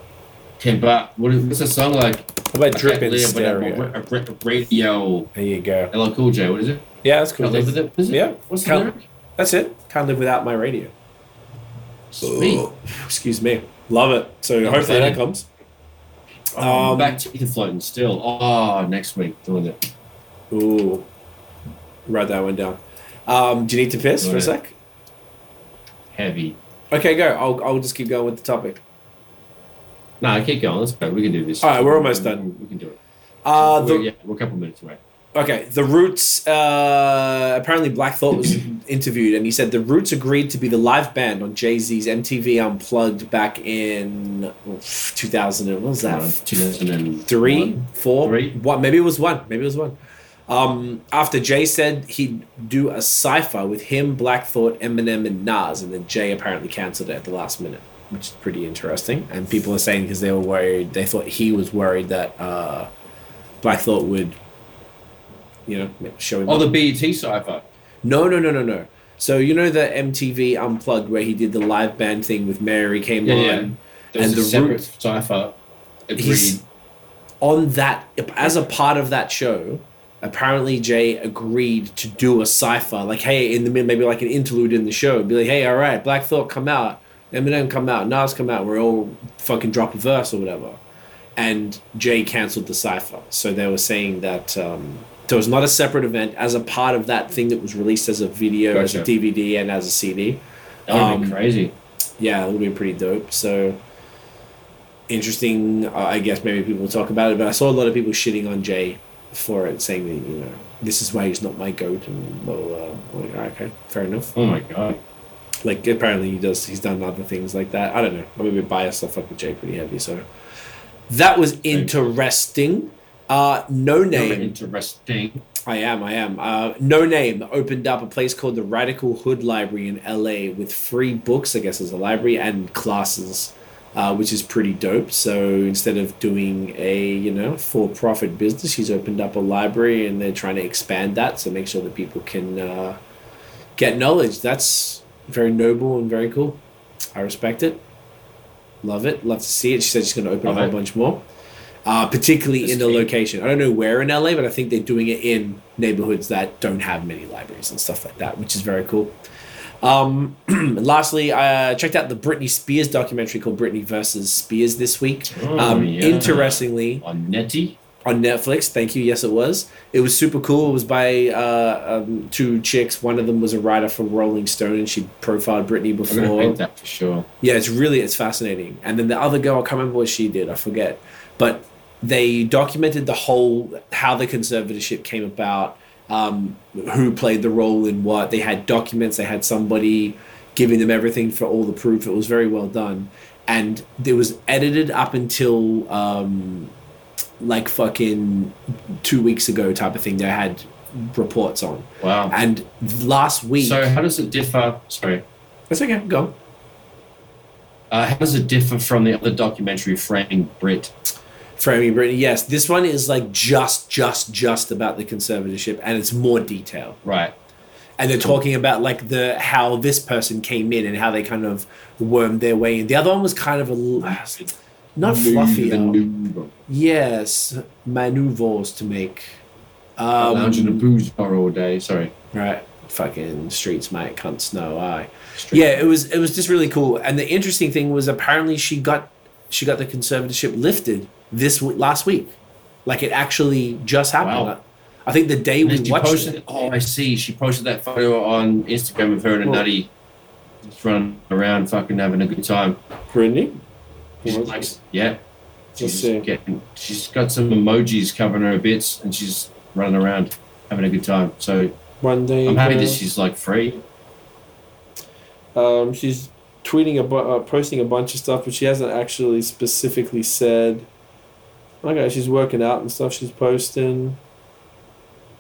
Okay, but what's a song like? What about Drippin' Stereo? Radio. There you go. LL Cool J, what is it? Yeah, that's cool. Can't live with it. Is it? Yeah. What's the lyric? That's it. Can't live without my radio. Sweet. Excuse me. Love it. So hopefully that comes. Back to Ether Floating still. Oh, next week. Doing it. Ooh. Write that one down. Do you need to piss for a sec? Heavy. Okay, go. I'll just keep going with the topic. No, keep going. Let's go. We can do this. All right, we're almost done. We can do it. We're a couple minutes away. Okay, The Roots. Apparently, Black Thought was interviewed, and he said The Roots agreed to be the live band on Jay-Z's MTV Unplugged back in 2000. What was that? 2003, 2004. What? Maybe it was one. After Jay said he'd do a cypher with him, Black Thought, Eminem, and Nas, and then Jay apparently cancelled it at the last minute, which is pretty interesting. And people are saying because he was worried that Black Thought would, show him. Oh, the BET cypher. No. So the MTV Unplugged where he did the live band thing with Mary came on. Yeah. There's and a the separate cypher. He's on that as a part of that show. Apparently, Jay agreed to do a cypher. Like, hey, in the mid, maybe like an interlude in the show. Be like, hey, all right, Black Thought, come out. Eminem come out, Nas come out, we're all fucking drop a verse or whatever. And Jay cancelled the cypher. So they were saying that there was not a separate event as a part of that thing that was released as a video, gotcha, as a DVD, and as a CD. That would be crazy. Yeah, it would be pretty dope. So interesting. I guess maybe people will talk about it, but I saw a lot of people shitting on Jay for it, saying that, this is why he's not my goat. And okay, fair enough. Oh my God. Like, apparently he's done other things like that. I don't know. I'm a bit biased. I fuck with Jay pretty heavy. So that was interesting. No Name. You're interesting. I am. No Name opened up a place called the Radical Hood Library in LA with free books, I guess, as a library, and classes, which is pretty dope. So instead of doing a, for-profit business, he's opened up a library and they're trying to expand that. So make sure that people can get knowledge. That's very noble and very cool. I respect it. Love it. Love to see it. She said she's going to open a whole bunch more, particularly in the location. I don't know where in LA, but I think they're doing it in neighborhoods that don't have many libraries and stuff like that, which is very cool. Lastly, I checked out the Britney Spears documentary called Britney vs. Spears this week. Interestingly, on Netty. On Netflix, thank you. Yes, it was. It was super cool. It was by two chicks. One of them was a writer for Rolling Stone, and she profiled Britney before. I'm gonna hate that for sure. Yeah, it's fascinating. And then the other girl, I can't remember what she did. I forget. But they documented the whole how the conservatorship came about, who played the role in what. They had documents. They had somebody giving them everything for all the proof. It was very well done, and it was edited up until. Like fucking 2 weeks ago type of thing they had reports on. Wow. And last week... So how does it differ... Sorry. That's okay. Go on. How does it differ from the other documentary, Framing Brit? framing Britney. Yes, this one is like just about the conservatorship, and it's more detail. Right. And they're talking about like the how this person came in and how they kind of wormed their way in. The other one was kind of a not fluffy. Yes, maneuvers to make. Lounging in a booze bar all day. Sorry. Right. Fucking streets, mate. Cunts, no eye. Yeah, it was just really cool. And the interesting thing was apparently she got the conservatorship lifted this last week. Like it actually just happened. Wow. I think the day we watched it. Oh, I see. She posted that photo on Instagram of her and a nutty just running around fucking having a good time. Britney? Yeah. She's got some emojis covering her bits and she's running around having a good time. So one day, I'm happy that she's like free. She's tweeting posting a bunch of stuff, but she hasn't actually specifically said. Okay, she's working out and stuff she's posting.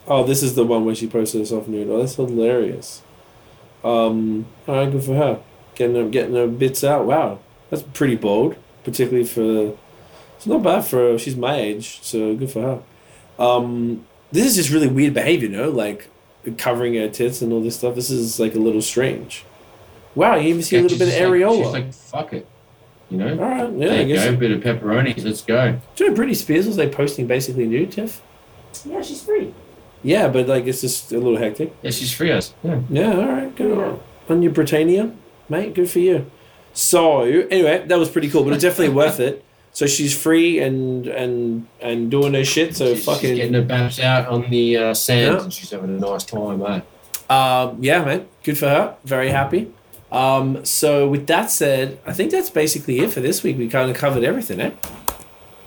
Oh, this is the one where she posted herself nude. Oh, that's hilarious. All right, good for her. Getting her bits out. Wow, that's pretty bold, particularly for... It's not bad for her. She's my age, so good for her. This is just really weird behavior, you know? Like, covering her tits and all this stuff. This is, like, a little strange. Wow, you even see a little bit of areola. She's like, fuck it. You know? All right, yeah, there I guess. There you go, a bit of pepperoni. Let's go. Do you know Britney Spears was, like, posting basically nude, Tiff? Yeah, she's free. Yeah, but like it's just a little hectic. Yeah, she's free us. Yeah, all right, good on your Britannia, mate. Good for you. So anyway, that was pretty cool, but it's definitely worth it. So she's free and doing her shit. So fucking she's getting her babs out on the sand. Yeah. And she's having a nice time, eh? Yeah, man. Good for her. Very happy. So with that said, I think that's basically it for this week. We kind of covered everything, eh?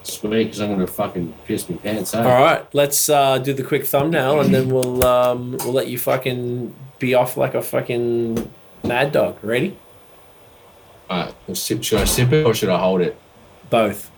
Sweet, because I'm gonna fucking piss my pants out. All right, let's do the quick thumbnail, and then we'll let you fucking be off like a fucking mad dog. Ready? All right. Should I sip it or should I hold it? Both.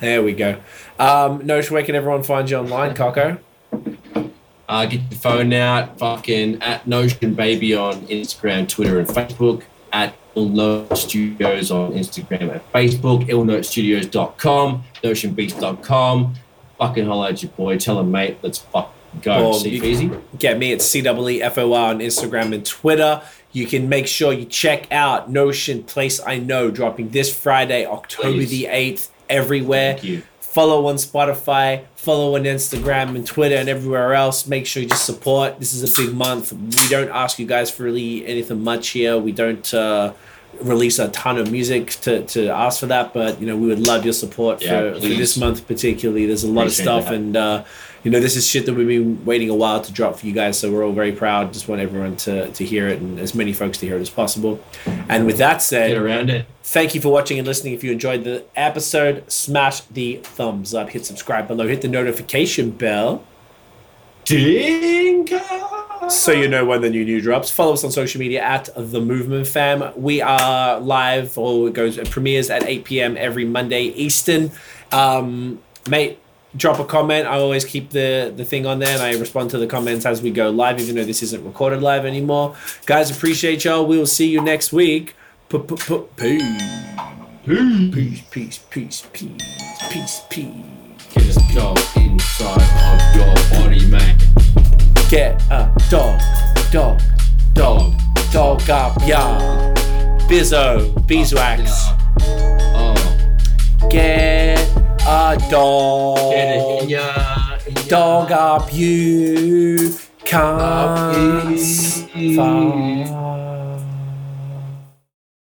There we go. Nosh, where can everyone find you online, Coco? Get the phone out. Fucking at Notion Baby on Instagram, Twitter, and Facebook. At Ill Note Studios on Instagram and Facebook, illnotestudios.com, notionbeast.com. Fucking holla at your boy. Tell him, mate, let's fuck go. See Feezy. Get me at CEEFOR on Instagram and Twitter. You can make sure you check out Notion Place I Know, dropping this Friday, October the 8th, everywhere. Thank you. Follow on Spotify, follow on Instagram and Twitter and everywhere else. Make sure you just support. This is a big month. We don't ask you guys for really anything much here. We don't release a ton of music to ask for that, but you know we would love your support for this month particularly. There's a lot of stuff and you know this is shit that we've been waiting a while to drop for you guys, so we're all very proud. Just want everyone to hear it and as many folks to hear it as possible. And with that said, get around it. Thank you for watching and listening. If you enjoyed the episode, smash the thumbs up, hit subscribe below, hit the notification bell. Ding! So you know when the new drops. Follow us on social media at The Movement Fam. We are live, or it premieres at 8 p.m. every Monday Eastern. Mate, drop a comment. I always keep the thing on there, and I respond to the comments as we go live, even though this isn't recorded live anymore. Guys, appreciate y'all. We will see you next week. Peace. Get a dog inside of your body, man. Get a dog up, y'all. Bizzo, beeswax. Get a dog. Get it in ya. Dog up, you can't.